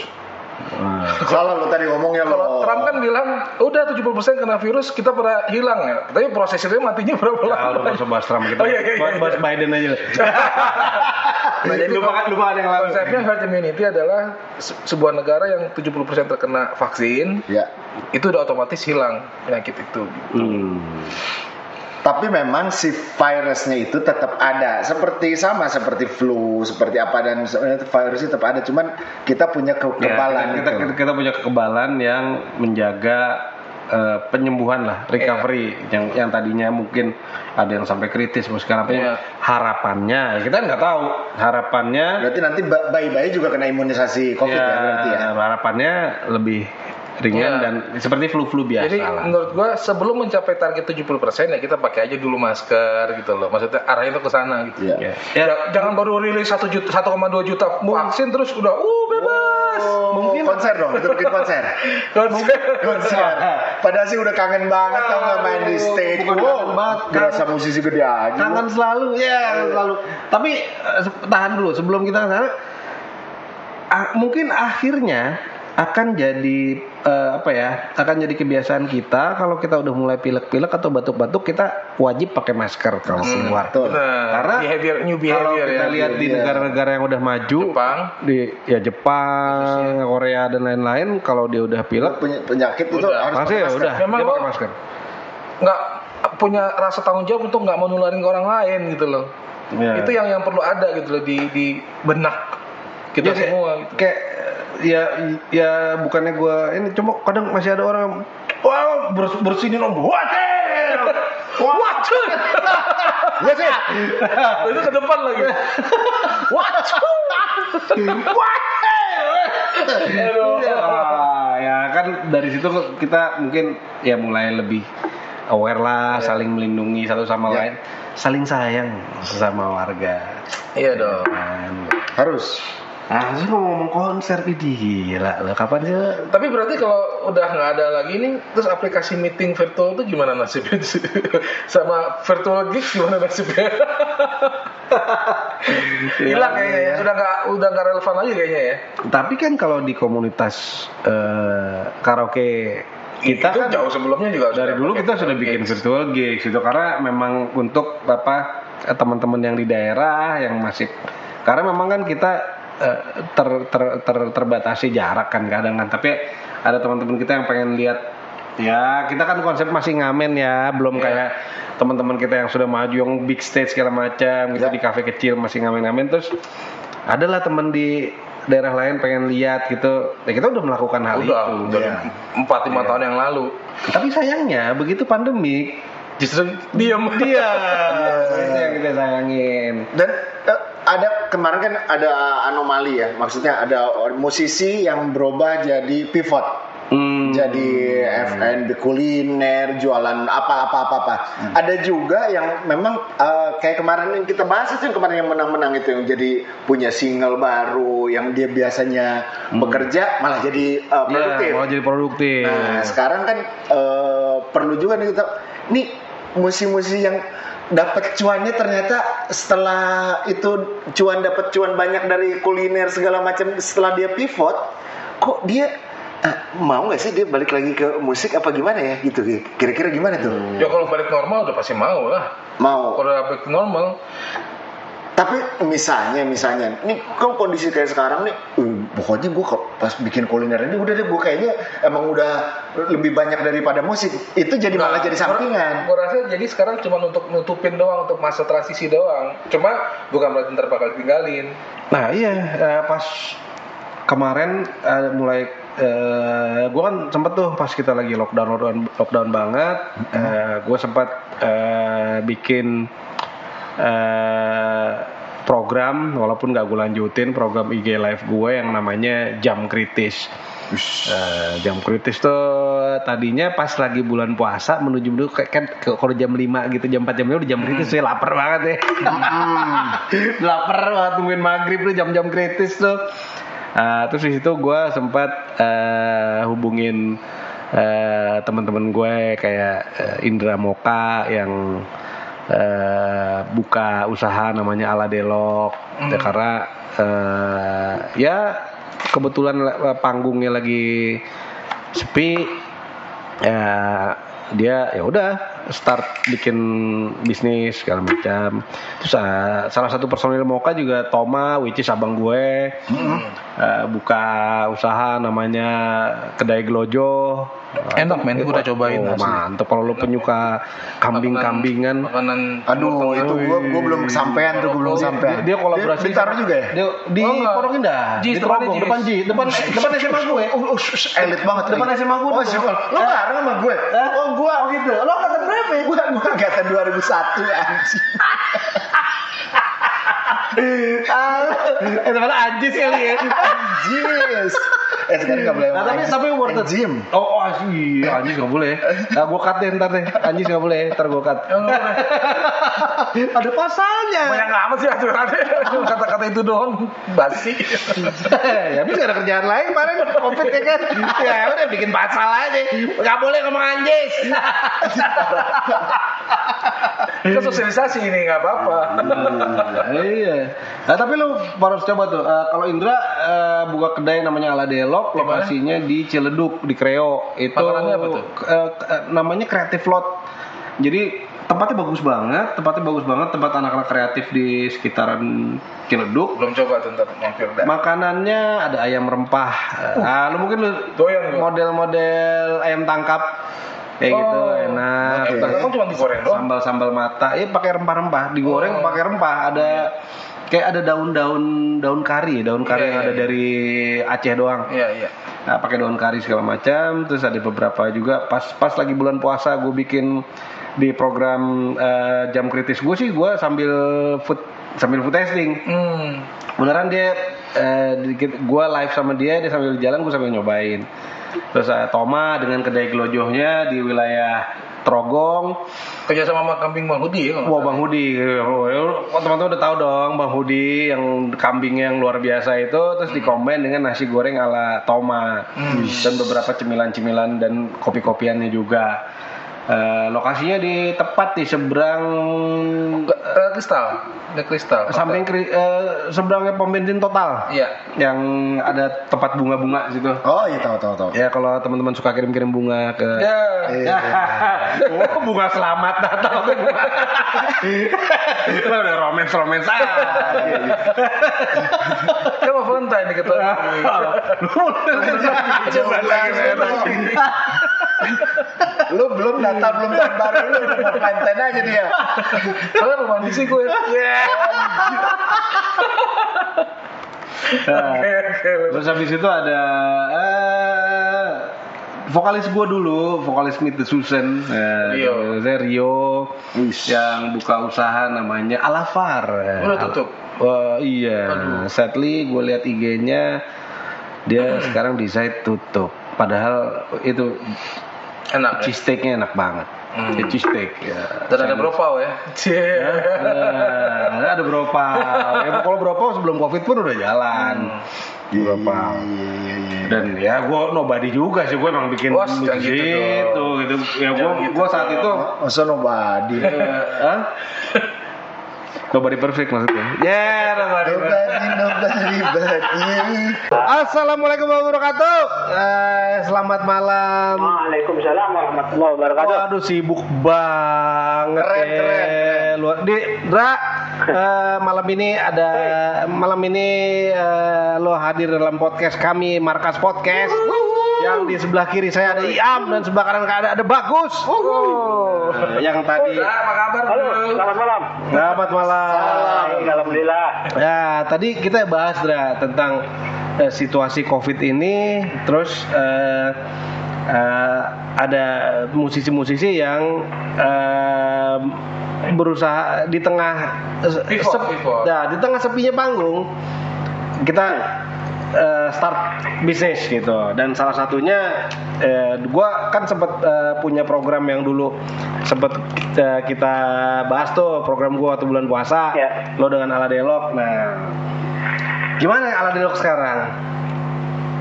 Nah, salah lo tadi ngomongnya lo. Kalau Trump kan bilang udah tujuh puluh persen kena virus kita pernah hilang ya. Tapi proses itu matinya berapa lama? Kalau bahas bahas Trump kita, oh, iya, iya, iya. bahas Biden aja. Nah, jadi lupa lupa ada yang lain. Konsepnya herd immunity adalah sebuah negara yang tujuh puluh persen terkena vaksin, ya. Itu udah otomatis hilang penyakit itu. Hmm. Tapi memang si virusnya itu tetap ada, seperti sama seperti flu, seperti apa dan virusnya tetap ada, cuman kita punya kekebalan. Ya, kita, kita, kita punya kekebalan yang menjaga uh, penyembuhan lah, recovery ya. yang yang tadinya mungkin ada yang sampai kritis, mau sekarang ya. harapannya kita nggak tahu harapannya. Berarti nanti bayi-bayi juga kena imunisasi COVID ya, ya berarti ya. Harapannya lebih ringan ya. Dan seperti flu-flu biasa. Jadi lah. Menurut gua sebelum mencapai target tujuh puluh persen ya kita pakai aja dulu masker gitu loh. Maksudnya arahnya tuh ke sana gitu. Ya. Ya. Ya. Jangan baru rilis satu juta satu koma dua juta vaksin terus udah uh bebas. Oh, mungkin konser dong, itu bikin konser. konser. konser. Padahal sih udah kangen banget tau nggak main di stage. Wow, kerasa musisi gede aja. Kangen selalu ya, selalu. Tapi tahan dulu sebelum kita ke sana. Mungkin akhirnya akan jadi uh, apa ya? Akan jadi kebiasaan kita kalau kita udah mulai pilek-pilek atau batuk-batuk, kita wajib pakai masker kalau hmm, keluar. Betul. Karena behavior, new behavior, kalau kita ya, lihat ya, di negara-negara yang udah maju, Jepang, di ya Jepang, ya. Korea dan lain-lain, kalau dia udah pilek penyakit itu udah, harus pakai masker. Udah, memang dia pakai masker. Enggak punya rasa tanggung jawab untuk enggak mau nularin ke orang lain gitu loh. Ya. Itu yang yang perlu ada gitu loh di di benak kita ya, semua gitu. Kayak ya ya bukannya gue ini, cuma kadang masih ada orang wah bers, bersinin om water water ya sih itu ke depan lagi water water ya kan, dari situ kita mungkin ya mulai lebih aware lah ya. Saling melindungi satu sama ya. Lain, saling sayang sesama warga. Iya dong, harus. Ah, sih ngomong konser ini gila loh, kapan sih? Tapi berarti kalau udah nggak ada lagi nih, terus aplikasi meeting virtual itu gimana nasibnya? Sama virtual gig gimana nasibnya? Hilang kayaknya ya, sudah nggak udah nggak relevan lagi kayaknya ya. Tapi kan kalau di komunitas eh, karaoke kita itu kan jauh sebelumnya juga dari dulu kita sudah bikin virtual gigs itu, karena memang untuk apa teman-teman yang di daerah yang masih, karena memang kan kita Ter, ter, ter, terbatasi jarak kan kadang kan, tapi ada teman-teman kita yang pengen lihat ya, kita kan konsep masih ngamen ya, belum yeah. kayak teman-teman kita yang sudah maju yang big stage segala macam gitu yeah. di kafe kecil masih ngamen-ngamen. Terus adalah teman di daerah lain pengen lihat gitu, ya kita udah melakukan hal udah, itu dari empat lima yeah. tahun yang lalu, tapi sayangnya begitu pandemi justru diam diam itu yang kita sayangin. Dan ada kemarin kan ada anomali ya, maksudnya ada musisi yang berubah jadi pivot, hmm. jadi F and B kuliner, jualan apa-apa apa-apa. Hmm. Ada juga yang memang uh, kayak kemarin yang kita bahas itu, yang kemarin yang menang-menang itu yang jadi punya single baru, yang dia biasanya hmm. bekerja malah jadi uh, produktif. Yeah, malah jadi produktif. Nah sekarang kan uh, perlu juga nih kita, nih musisi-musisi yang dapat cuannya ternyata setelah itu cuan dapat cuan banyak dari kuliner segala macam, setelah dia pivot kok dia ah, mau nggak sih dia balik lagi ke musik apa gimana ya gitu, kira-kira gimana tuh? Ya kalau balik normal udah pasti mau lah, mau kalau balik normal. Tapi misalnya misalnya nih kan kondisi kayak sekarang nih, uh, pokoknya gue pas bikin kuliner ini udah deh, gue kayaknya emang udah lebih banyak daripada musik itu, jadi nah, malah jadi sampingan. Gue rasa jadi sekarang cuma untuk nutupin doang, untuk masa transisi doang, cuma bukan berarti ntar bakal tinggalin. Nah iya, uh, pas kemarin uh, mulai uh, gue kan sempet tuh pas kita lagi lockdown lockdown, lockdown banget, mm-hmm. uh, gue sempat uh, bikin Uh, program, walaupun gak gue lanjutin, program I G live gue yang namanya Jam Kritis. Uh, jam Kritis tuh tadinya pas lagi bulan puasa menuju dulu kan, kalau jam lima gitu, jam empat jam lima udah jam kritis, saya lapar banget ya. Lapar banget, tungguin maghrib tuh jam-jam kritis tuh. Uh, terus di situ gue sempat uh, hubungin uh, teman-teman gue kayak uh, Indra Mocca yang Uh, buka usaha namanya Aladelok, mm. ya, karena uh, ya kebetulan panggungnya lagi sepi, uh, dia ya udah start bikin bisnis segala macam. Terus uh, salah satu personil Moka juga Toma, which is abang gue, mm. uh, buka usaha namanya kedai Glojo. Enak men, gue udah cobain. Oh, mantep kalau lo penyuka kambing-kambingan. Makanan, aduh itu gue gue belum kesampean tuh, gue belum kesampean. Dia, dia kolaborasi. Dia taruh juga ya? Dia di Pondok Indah. Di Terobong depan Ji, depan depan S M A gue. Elit banget. Depan S M A gue. Oh, syukur. Lo bareng sama gue. Oh, gue oh gitu. Lo kata berapa? Gue gue kata dua ribu satu anjing. Eh, mana anjis kali ya? Anjis. Eh, sekarang nggak boleh. Nah, tapi tapi worth it. Gym. Oh, oh anjis, anjis nggak boleh. Nah, gue cut deh ntar deh. Anjis nggak boleh, ntar gue cut. Ada pasalnya. Banyak amat sih aturannya. Kata-kata itu doang basi. Ya, bisa ada kerjaan lain kemarin Covid ya kan. Ya udah bikin pasal aja. Nggak boleh ngomong anjis. Itu sosialisasi ini nggak apa-apa. Iya. Nah, tapi lu harus coba tuh. Uh, kalau Indra uh, buka kedai namanya Aladelok. Kreo, lokasinya dimana? Di Ciledug, di Kreo. Itu makanannya apa tuh? Uh, uh, namanya Creative Lot. Jadi tempatnya bagus banget, tempatnya bagus banget, tempat anak-anak kreatif di sekitaran Ciledug. Belum coba tuh, ntar mampir dah. Makanannya ada ayam rempah. Uh. Ah, lu mungkin lu doyan, model-model ayam tangkap. Kayak oh, gitu enak. Ayam tangkap cuma digoreng doang. Sambal-sambal mata. Iya, pakai rempah-rempah, digoreng oh. pakai rempah. Ada kayak ada daun-daun daun kari, daun kari yeah, yang yeah, ada yeah. dari Aceh doang. Iya, yeah, iya. Yeah. Nah, pakai daun kari segala macam, terus ada beberapa juga pas-pas lagi bulan puasa gue bikin di program uh, jam kritis gue sih, gue sambil food sambil food testing. Hmm. Beneran dia uh, gue live sama dia, dia sambil jalan, gue sambil nyobain. Terus uh, Toma dengan kedai gelojohnya di wilayah Trogong, kerja sama sama kambing Bang Hudi ya. Wah, Bang Hudi. Teman-teman udah tahu dong Bang Hudi yang kambingnya yang luar biasa itu, terus dikombin dengan nasi goreng ala Toma hmm. dan beberapa cemilan-cemilan dan kopi-kopiannya juga. Uh, lokasinya di tepat di seberang uh, kristal, di kristal. Samping uh, seberangnya pom bensin Total. Iya. Yang ada tempat bunga-bunga situ. Oh iya, tahu tahu tahu. Ya kalau teman-teman suka kirim-kirim bunga ke. Ya. Iya. Oh, bunga selamat Natal tuh. Itu udah romance-romance aja. Coba Valentine dikit. Coba lagi saya. Lu belum Natal, belum tahun baru, lu udah mau Valentine aja dia. Soalnya romantis sih gue. Terus habis itu ada uh, vokalis gue dulu, vokalis Meet the Susan, uh, Rio. Rio yang buka usaha namanya Alafar. Udah tutup. Uh, iya. Aduh. Sadly gue lihat I G-nya dia hmm. sekarang decide tutup. Padahal itu enak, cheese steaknya enak banget. Hmm. Ya, cheese steak. Ya. Dan ada Bropa ya. ya ada, ada Bropa. Ya, kalau Bropa sebelum Covid pun udah jalan. Hmm. Bropa. Dan ya gue nobody juga sih, gue emang bikin oh, gitu, gitu gitu. Ya gue gue saat itu masa nobody. Hah? Nobody perfect maksudnya. Yeah, nobody, nobody, nobody, nobody. Assalamualaikum warahmatullahi wabarakatuh. Eh, selamat malam. Waalaikumsalam warahmatullahi wabarakatuh. Waduh, sibuk banget. Keren, eh. keren. Luar di Dra. Uh, malam ini ada malam ini uh, lo hadir dalam podcast kami, Markas Podcast. Yang di sebelah kiri saya ada Iam dan sebelah kanan ada ada Bagus. Oh. Yang tadi. Halo, apa kabar? Halo, selamat malam. Selamat malam. Salam. Alhamdulillah. Ya, tadi kita bahas Dra tentang uh, situasi Covid ini, terus uh, uh, ada musisi-musisi yang uh, berusaha di tengah Vivo, sep, Vivo. Nah, di tengah sepinya panggung kita uh, start bisnis gitu, dan salah satunya uh, gue kan sempat uh, punya program yang dulu sempat uh, kita bahas tuh, program gue waktu bulan puasa yeah. lo dengan Aladelok. Nah, gimana Aladelok sekarang?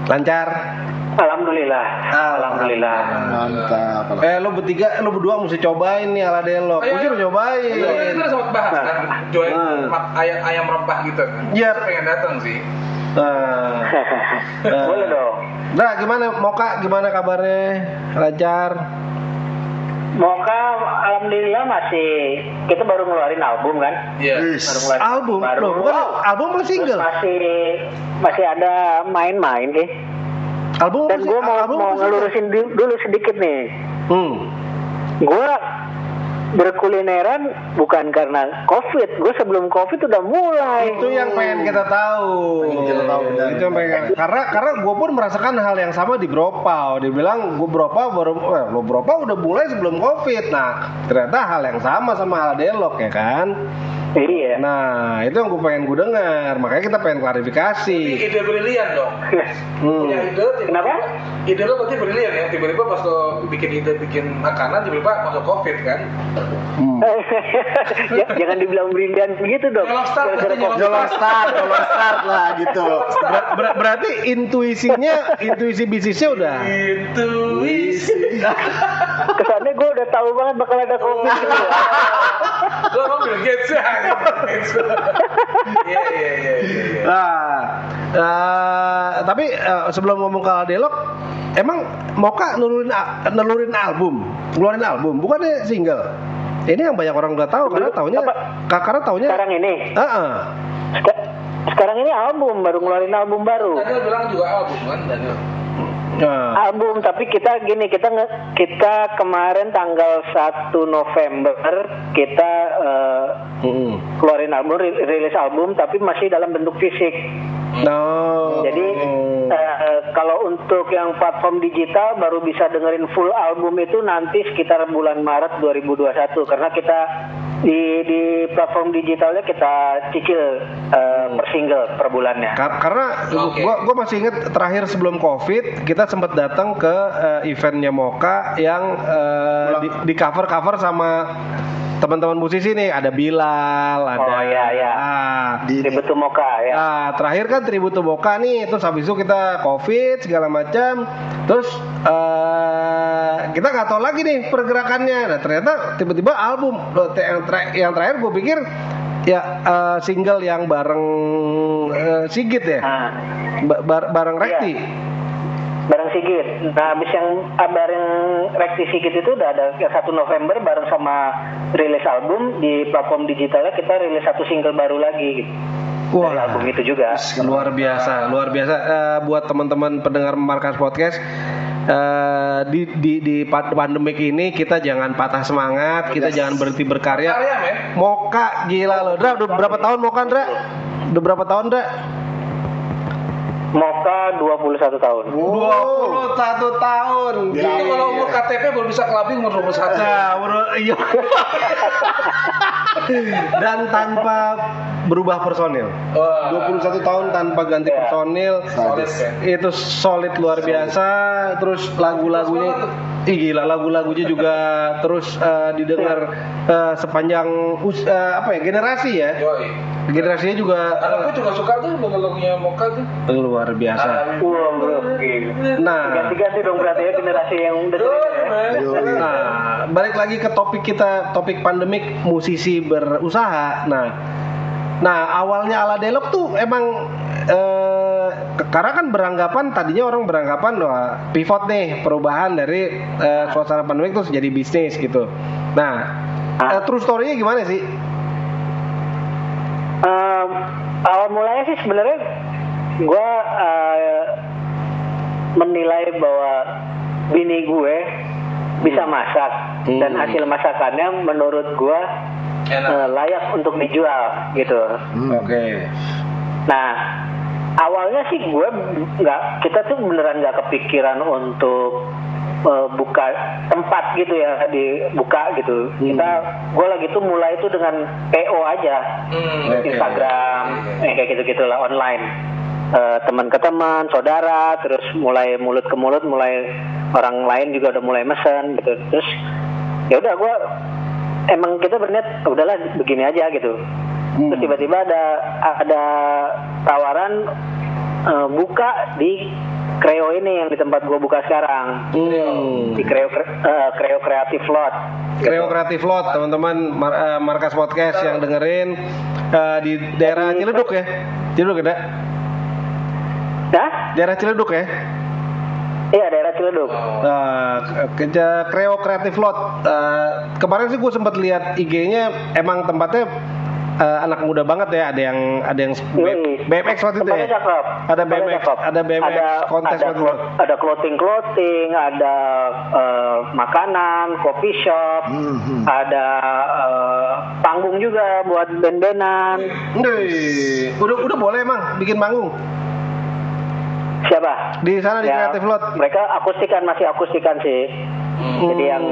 Lancar? Alhamdulillah. Alhamdulillah. Mantap. Eh, lu bertiga, lu berdua mesti cobain nih Aladelok. Gue udah nyobain. Itu udah sempat bahas kan, join ayam ayam rempah gitu kan. Iya, pengen datang sih. Boleh dong. Nah, gimana Moka? Gimana kabarnya? Lancar? Moka alhamdulillah masih, kita baru ngeluarin album kan? Iya. Yes. Album. Baru, loh, bukan album atau single? Masih masih ada main-main sih. Album. Dan gue mau, mau ngelurusin dulu, dulu sedikit nih. Hmm. Gue berkulineran bukan karena Covid. Gue sebelum Covid udah mulai. Itu yang pengen kita tahu. Pengen kita tahu. Benar. Itu yang pengen. Karena karena gue pun merasakan hal yang sama di Bropa. Dia bilang gue Bropa baru, eh, lo Bropa udah mulai sebelum Covid. Nah, ternyata hal yang sama sama Aladelok ya kan. Iya. Nah, itu yang gue pengen gue dengar. Makanya kita pengen klarifikasi. Ini ide brilian dong. hmm. Punya ide. Kenapa? Ide lo berarti brilian ya. Tiba-tiba pas lo bikin ide bikin makanan, tiba-tiba masuk Covid kan. Hmm. Ya, jangan dibilang brilian begitu dong. Jolong start, jolong start, jolong start lah gitu. Ber- ber- berarti intuisinya, intuisi bisnisnya udah. Intuisi. Kesannya gue udah tahu banget bakal ada Covid. Lo mau bilang gitu. Iya iya iya. Nah, Uh, tapi uh, sebelum ngomong ke Aladelok, emang Moka nelurin nelurin album, ngeluarin album, bukannya single. Ini yang banyak orang udah tahu karena taunya apa? Karena taunya sekarang ini. Uh-uh. Sekarang ini album baru, ngeluarin album baru. Daniel bilang juga album kan, Daniel. Uh. Album, tapi kita gini, kita kita kemarin tanggal satu November kita uh, uh-uh. keluarin album, rilis album, tapi masih dalam bentuk fisik. No. Jadi mm. uh, kalau untuk yang platform digital baru bisa dengerin full album itu nanti sekitar bulan Maret dua ribu dua puluh satu, karena kita di di platform digitalnya kita cicil uh, mm. per single per bulannya. Kar- karena okay. gua gua masih ingat terakhir sebelum Covid kita sempat datang ke uh, eventnya Moka yang uh, di, di cover-cover sama teman-teman musisi nih, ada Bilal, ada oh, ya, ya. Ah, di, Tributu Moka ya. Ah, terakhir kan Tributu Moka nih, terus habis itu kita Covid segala macam, terus uh, kita nggak tahu lagi nih pergerakannya. Nah ternyata tiba-tiba album yang terakhir, yang terakhir gue pikir ya uh, single yang bareng uh, Sigit ya, ah. ba- bareng Rekti. Ya. Bareng Sigit. Nah, abis yang bareng Rekti Sigit itu udah ada satu November bareng sama rilis album di platform digitalnya, kita rilis satu single baru lagi. Wah, wow. Album itu juga. Luar biasa, luar biasa. Uh, buat teman-teman pendengar Markas Podcast, Uh, di di di pandemik ini kita jangan patah semangat, kita yes. jangan berhenti berkarya. Berkarya ya? Moka gila loh. Dra, udah berapa tahun Moka, Dra? Udah berapa tahun, Dra? Moka dua puluh satu tahun. Wow. dua puluh satu tahun. Jadi ya, kalau umur K T P baru bisa kelabing umur dua puluh satu. Nah, iya. Dan tanpa berubah personil. dua puluh satu tahun tanpa ganti personil. Solid, itu solid luar biasa. Terus lagu-lagunya ih gila, lagu-lagunya juga terus uh, didengar uh, sepanjang us, uh, apa ya generasi ya. Generasinya juga. Aku juga suka tuh lagu-lagunya Moka tuh. Luar biasa. Wow, bro. Nah, ganti-ganti dong berarti ya generasi yang udah. Nah, balik lagi ke topik kita, topik pandemik musisi berusaha. Nah, nah awalnya Aladelok tuh emang eh, karena kan beranggapan tadinya orang beranggapan wah, pivot nih perubahan dari eh, suasana pandemik terus jadi bisnis gitu. Nah, eh, true story-nya gimana sih? Um, awal mulanya sih sebenarnya gue uh, menilai bahwa bini gue bisa masak hmm. dan hasil masakannya menurut gue uh, layak untuk dijual gitu. Hmm, Oke. Okay. Nah awalnya sih gue nggak, kita tuh beneran nggak kepikiran untuk uh, buka tempat gitu ya, dibuka gitu. Hmm. Kita gue lagi tuh mulai tuh dengan P O aja, hmm, Instagram, okay. eh, kayak gitu-gitu lah online. Uh, teman ke teman, saudara, terus mulai mulut ke mulut, mulai orang lain juga udah mulai mesen gitu. Terus ya udah gue emang kita berniat udahlah begini aja gitu. Hmm. Terus tiba-tiba ada ada tawaran uh, buka di Kreo ini yang di tempat gue buka sekarang. Hmm. Di Kreo uh, Kreo Creative Lot. Kreo gitu. Creative Lot, teman-teman Mar- uh, Markas Podcast uh. yang dengerin uh, di daerah Ciledug ya. Ciledug ada. Nah, daerah Ciledug ya? Iya, daerah Ciledug. Uh, kerja Kreo Creative Lot. Uh, kemarin sih gue sempat lihat I G-nya, emang tempatnya uh, anak muda banget ya. Ada yang ada yang B M X, B M X waktu itu ya. Cakep. Ada B M X, cakep. Ada B M X kontes waktu itu. Ada clothing clothing, ada uh, makanan, coffee shop, mm-hmm. ada uh, panggung juga buat band-bandan. Deh, udah udah boleh emang bikin panggung. Siapa? Di sana di ya, Creative Lot. Mereka akustikan, masih akustikan sih. Hmm. Jadi yang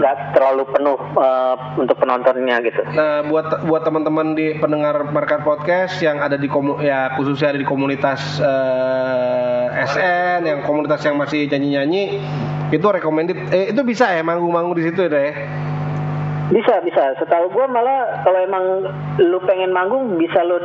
nggak uh, uh. terlalu penuh uh, untuk penontonnya gitu. Nah, buat buat teman-teman di pendengar Markas Podcast yang ada di komu, ya khususnya ada di komunitas uh, S N, yang komunitas yang masih nyanyi-nyanyi, itu recommended. Eh, itu bisa ya manggung-manggung di situ ya, ya? Bisa, bisa. Setahu gue malah kalau emang lu pengen manggung bisa lu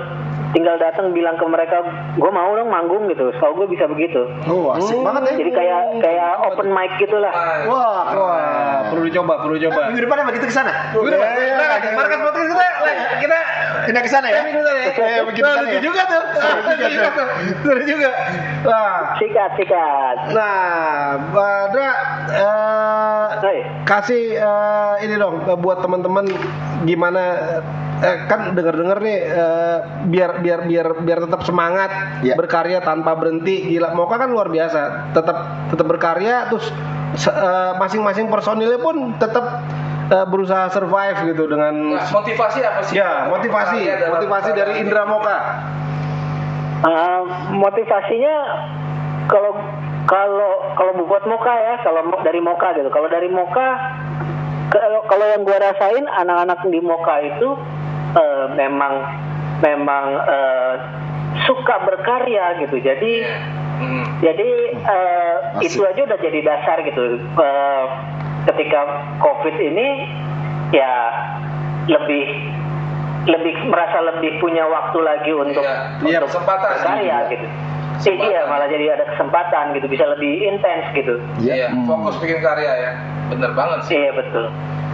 tinggal datang bilang ke mereka, gue mau dong manggung gitu. So gue bisa begitu. Oh, asik hmm. banget ya. Jadi kayak kayak open mic gitulah. Wah, wah, perlu dicoba, perlu dicoba. Eh, minggu depan apa kita kesana? Minggu depan kita Markas Podcast kita, kita pindah kesana ya. Eh, begitu juga tuh. Seru juga tuh. Seru juga. Nah, sikat, sikat. Nah, Badra, kasih ini dong buat teman-teman gimana. Eh, kan dengar-dengar nih eh, biar biar biar biar tetap semangat yeah. berkarya tanpa berhenti. Gila, Moka kan luar biasa. Tetap tetap berkarya terus se- eh, masing-masing personilnya pun tetap eh, berusaha survive gitu dengan nah, motivasi apa sih? Ya, motivasi, motivasi dari Indra Mocca. Uh, motivasinya kalau kalau kalau buat Moka ya, kalau dari Moka gitu. Kalau dari Moka kalau kalau yang gue rasain anak-anak di Moka itu Uh, memang memang uh, suka berkarya gitu. Jadi hmm. jadi uh, itu aja udah jadi dasar gitu. Uh, ketika COVID ini ya lebih lebih merasa lebih punya waktu lagi untuk ya, untuk ya, kesempatan berkarya ya. Gitu. Jadi ya malah jadi ada kesempatan gitu, bisa lebih intens gitu. Iya, hmm. fokus bikin karya ya. Bener banget sih. Iya, betul.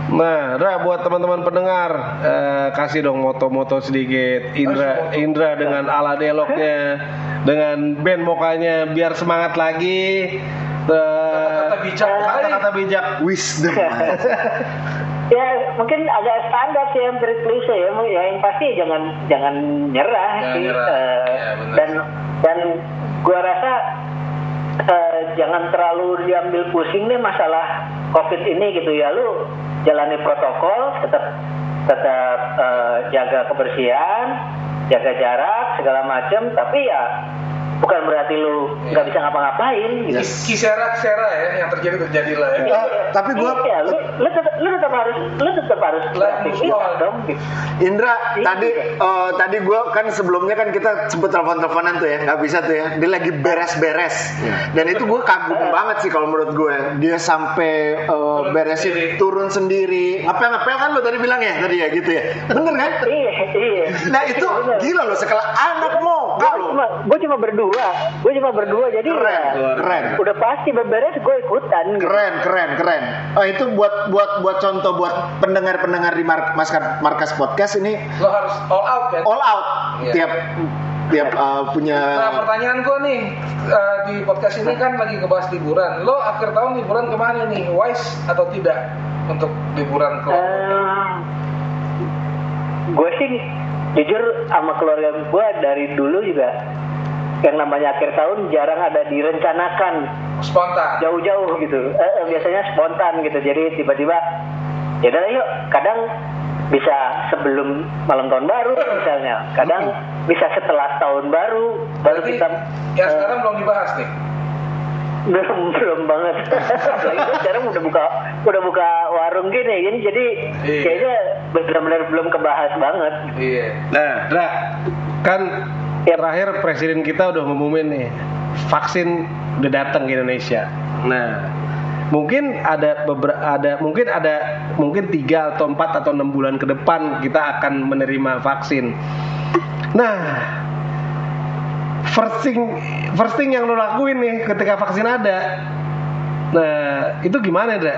Nah, Ra, buat teman-teman pendengar eh, kasih dong moto-moto sedikit. Indra, Indra dengan Aladeloknya, dengan band Mokanya, biar semangat lagi. Kata-kata bijak, kata-kata bijak, wisdom. Ya, mungkin agak standar sih, hampir klise ya. Yang pasti jangan jangan nyerah sih. Ya, dan dan gua rasa eh, jangan terlalu diambil pusing nih masalah COVID ini gitu ya, lu jalani protokol, tetap tetap uh, jaga kebersihan, jaga jarak segala macam, tapi ya bukan berarti lu nggak yeah. bisa ngapa-ngapain. Yes. Gitu. Kisera-kisera ya yang terjadi terjadilah ya. Yeah, yeah. Tapi gua yeah, lu, lu, tetap, lu tetap harus lu tetap harus dong. Indra yeah. tadi uh, tadi gua kan sebelumnya kan kita sempet telepon-teleponan tuh ya, nggak bisa tuh ya. Dia lagi beres-beres. Yeah. Dan itu gua kagum yeah. banget sih kalau menurut gue. Dia sampai uh, beresin yeah. turun sendiri. Ngepel-ngepel kan lu tadi bilang ya tadi ya gitu ya. Bener kan? Iya, yeah, iya. Yeah. Nah, itu yeah. gila lo sekelas anak mau. Gua cuma berdua gue cuma berdua jadi keren, ya, keren. Udah pasti beberes gue ikutan gitu. keren keren keren oh itu buat buat buat contoh buat pendengar-pendengar di Mar- Markas Podcast ini lo harus all out ya all out yeah. tiap tiap uh, punya. Nah, pertanyaan gue nih uh, di podcast ini kan lagi ngebahas liburan, lo akhir tahun liburan kemana nih, wise atau tidak untuk liburan ke uh, gue sih jujur sama keluarga gue dari dulu juga yang namanya akhir tahun jarang ada direncanakan spontan jauh-jauh gitu, eh, eh, biasanya spontan gitu, jadi tiba-tiba ya udah yuk, kadang bisa sebelum malam tahun baru misalnya, kadang hmm. bisa setelah tahun baru. Baru berarti kita ya sekarang eh, belum dibahas nih, belum belum banget. Sekarang udah buka udah buka warung gini, gini jadi iya. kayaknya benar-benar belum kebahas banget. Iya. Nah, nah kan terakhir presiden kita udah ngumumin nih vaksin udah datang ke Indonesia. Nah, mungkin ada beberapa ada mungkin ada mungkin tiga atau empat atau enam bulan ke depan kita akan menerima vaksin. Nah, first thing first thing yang lo lakuin nih ketika vaksin ada. Nah, itu gimana, Dra?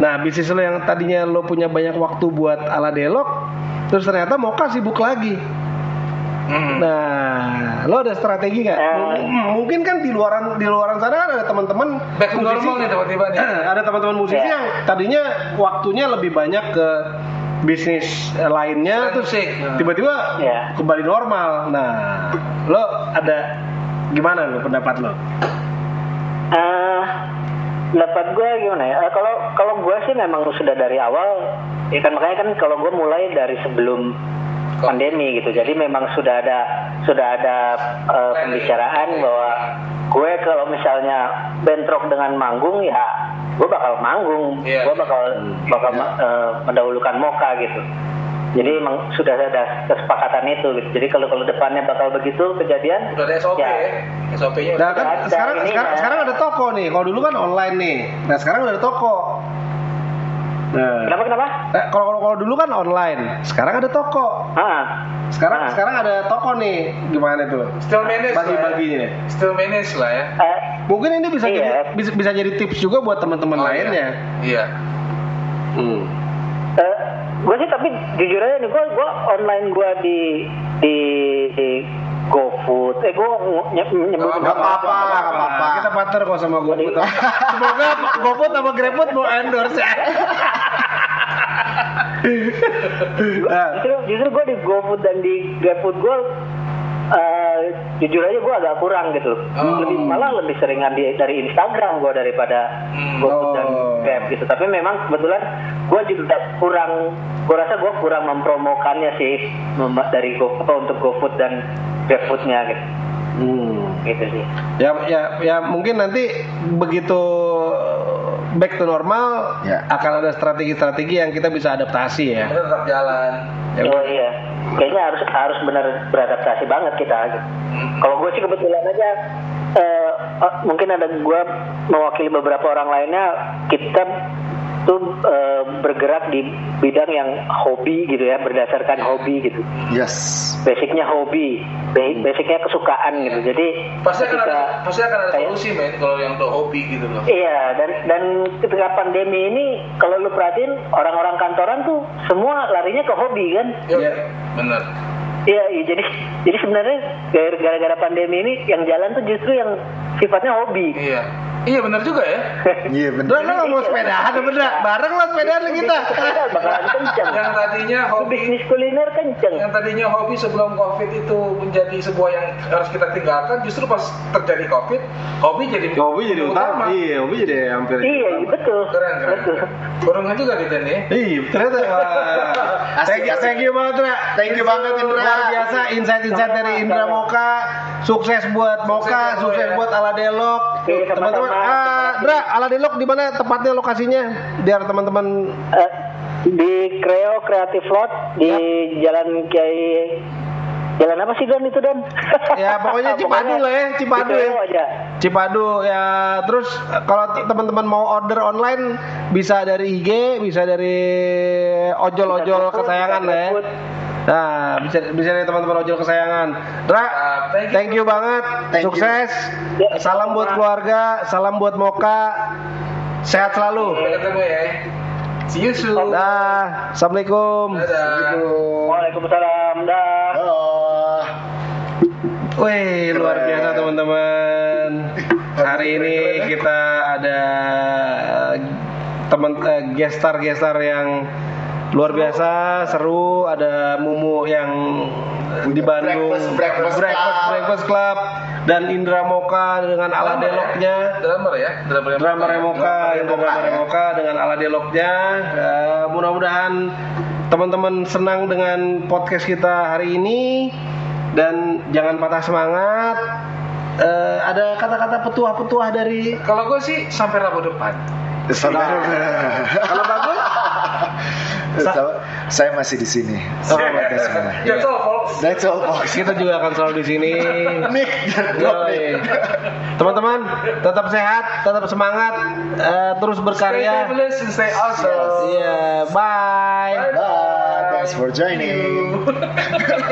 Nah, bisnis lo yang tadinya lo punya banyak waktu buat Aladelok terus ternyata Mocca sibuk lagi. Nah, lo ada strategi nggak? Uh, mungkin kan di luaran di luaran sana ada teman-teman musisi, nih, tiba-tiba nih. ada teman-teman musisi yeah. yang tadinya waktunya lebih banyak ke bisnis lainnya, terus uh, tiba-tiba yeah. kembali normal. Nah, lo ada gimana lo pendapat lo? Uh, pendapat gue gimana ya? Uh, kalau kalau gue sih memang sudah dari awal, ya kan makanya kan kalau gue mulai dari sebelum pandemi gitu, jadi memang sudah ada sudah ada uh, pembicaraan bahwa gue kalau misalnya bentrok dengan manggung ya gue bakal manggung, yeah. gue bakal bakal yeah. uh, mendahulukan Mocca gitu. Jadi emang sudah ada kesepakatan itu gitu. Jadi kalau kalau depannya bakal begitu kejadian udah ada S O P ya. S O P-nya udah kan ada. Sekarang sekarang, sekarang ada toko nih. Kalau dulu kan online nih. Nah, sekarang udah ada toko. Nah. Kenapa kenapa? Eh, kalau kalau kalau dulu kan online, sekarang ada toko. Ah. Sekarang ah. sekarang ada toko nih, gimana tuh? Still manage bagi-baginya. Ya. Still manage lah ya. Eh, mungkin ini bisa iya. jadi, bisa, bisa jadi tips juga buat teman-teman oh, lainnya. Iya. iya. Hmm. Eh, gue sih tapi jujur aja nih, gue gue online gue di di, di GoFood, eh gue nyebut nggak apa-apa, nggak apa-apa. Kita partner kok sama GoFood. Semoga GoFood sama GrabFood mau endorse ya. Justru, justru gue di GoFood dan di GrabFood gue, uh, jujur aja gue agak kurang gitu. Oh. Lebih malah lebih seringan di, dari Instagram gue daripada GoFood oh. dan Grab gitu. Tapi memang kebetulan gue juga kurang, gue rasa gue kurang mempromokannya sih dari GoFood untuk GoFood dan GrabFoodnya gitu. Hmm. Gitu sih. Ya, ya, ya mungkin nanti begitu back to normal ya. Akan ada strategi-strategi yang kita bisa adaptasi ya. Bener, tetap jalan. Ya, oh, iya. Kayaknya harus harus benar beradaptasi banget kita. Hmm. Kalau gue sih kebetulan aja eh, mungkin ada gue mewakili beberapa orang lainnya, kita tuh eh, bergerak di bidang yang hobi gitu ya, berdasarkan hobi gitu. Yes. Basicnya hobi, basicnya kesukaan gitu. Jadi pasti akan ada, pasti akan ada solusi men kalau yang untuk hobi gitu loh. Iya, dan dan ketika pandemi ini kalau lu perhatiin orang-orang kantoran tuh semua larinya ke hobi kan? Iya, benar. Iya, ya, jadi jadi sebenarnya gara-gara pandemi ini yang jalan tuh justru yang sifatnya hobi. Iya. Iya benar juga ya. Iya benar. Lo nggak mau sepedaan bener? Bareng lah sepedaan kita. Bakalan kenceng. Yang tadinya hobi bisnis kuliner kenceng. Yang tadinya hobi sebelum Covid itu menjadi sebuah yang harus kita tinggalkan. Justru pas terjadi Covid, hobi jadi hobi jadi utama. Iya, hobi jadi hampir. Iya betul. Keren keren. Betul. Kurungan juga kita nih. Iya ternyata. Thank you, thank you banget Indra. Thank you banget Indra. Luar biasa insight-insight dari Indra Mocca. Sukses buat Mocca, sukses buat Aladelok. Teman-teman. Ah, Dra, Aladelok di mana tempatnya, lokasinya? Biar teman-teman eh, di Kreo Creative Lot di yep. Jalan Kiai Jalan apa sih Don itu Don? Ya pokoknya Cipadu lah ya, Cipadu ya. Aja. Cipadu ya. Terus kalau teman-teman mau order online bisa dari I G, bisa dari ojol-ojol kesayangan ya. Nah, bisa bisa dari teman-teman ojol kesayangan. Dra, thank you, thank you banget. Thank Sukses. You. Salam buat keluarga, salam buat Mocca. Sehat selalu. Sampai ketemu ya. See you soon. Dah. Assalamualaikum. Assalamualaikum. Waalaikumsalam. Dah. Halo. Wih, luar biasa teman-teman. Hari ini kita ada teman eh, gestar-gestar yang luar biasa, seru, ada Mumu yang di Bandung, Breakfast, breakfast, breakfast, club. breakfast club, dan Indra Mocca dengan Aladeloknya, drummer ya, drummer, drummer ya. Mocca, drummer ya. Mocca dengan Aladeloknya. Uh, mudah-mudahan teman-teman senang dengan podcast kita hari ini dan jangan patah semangat. Uh, ada kata-kata petuah-petuah dari. Kalau gue sih sampai Rabu depan. Kalau bagus. Sa- saya masih di sini. Oh, that's, that's all, folks. That's all, folks. Kita juga akan selalu di sini. Nick, oh, iya. Teman-teman, tetap sehat, tetap semangat, uh, terus berkarya. Stay fabulous and stay awesome. Yeah, bye. Bye. Bye. Bye. Thanks for joining.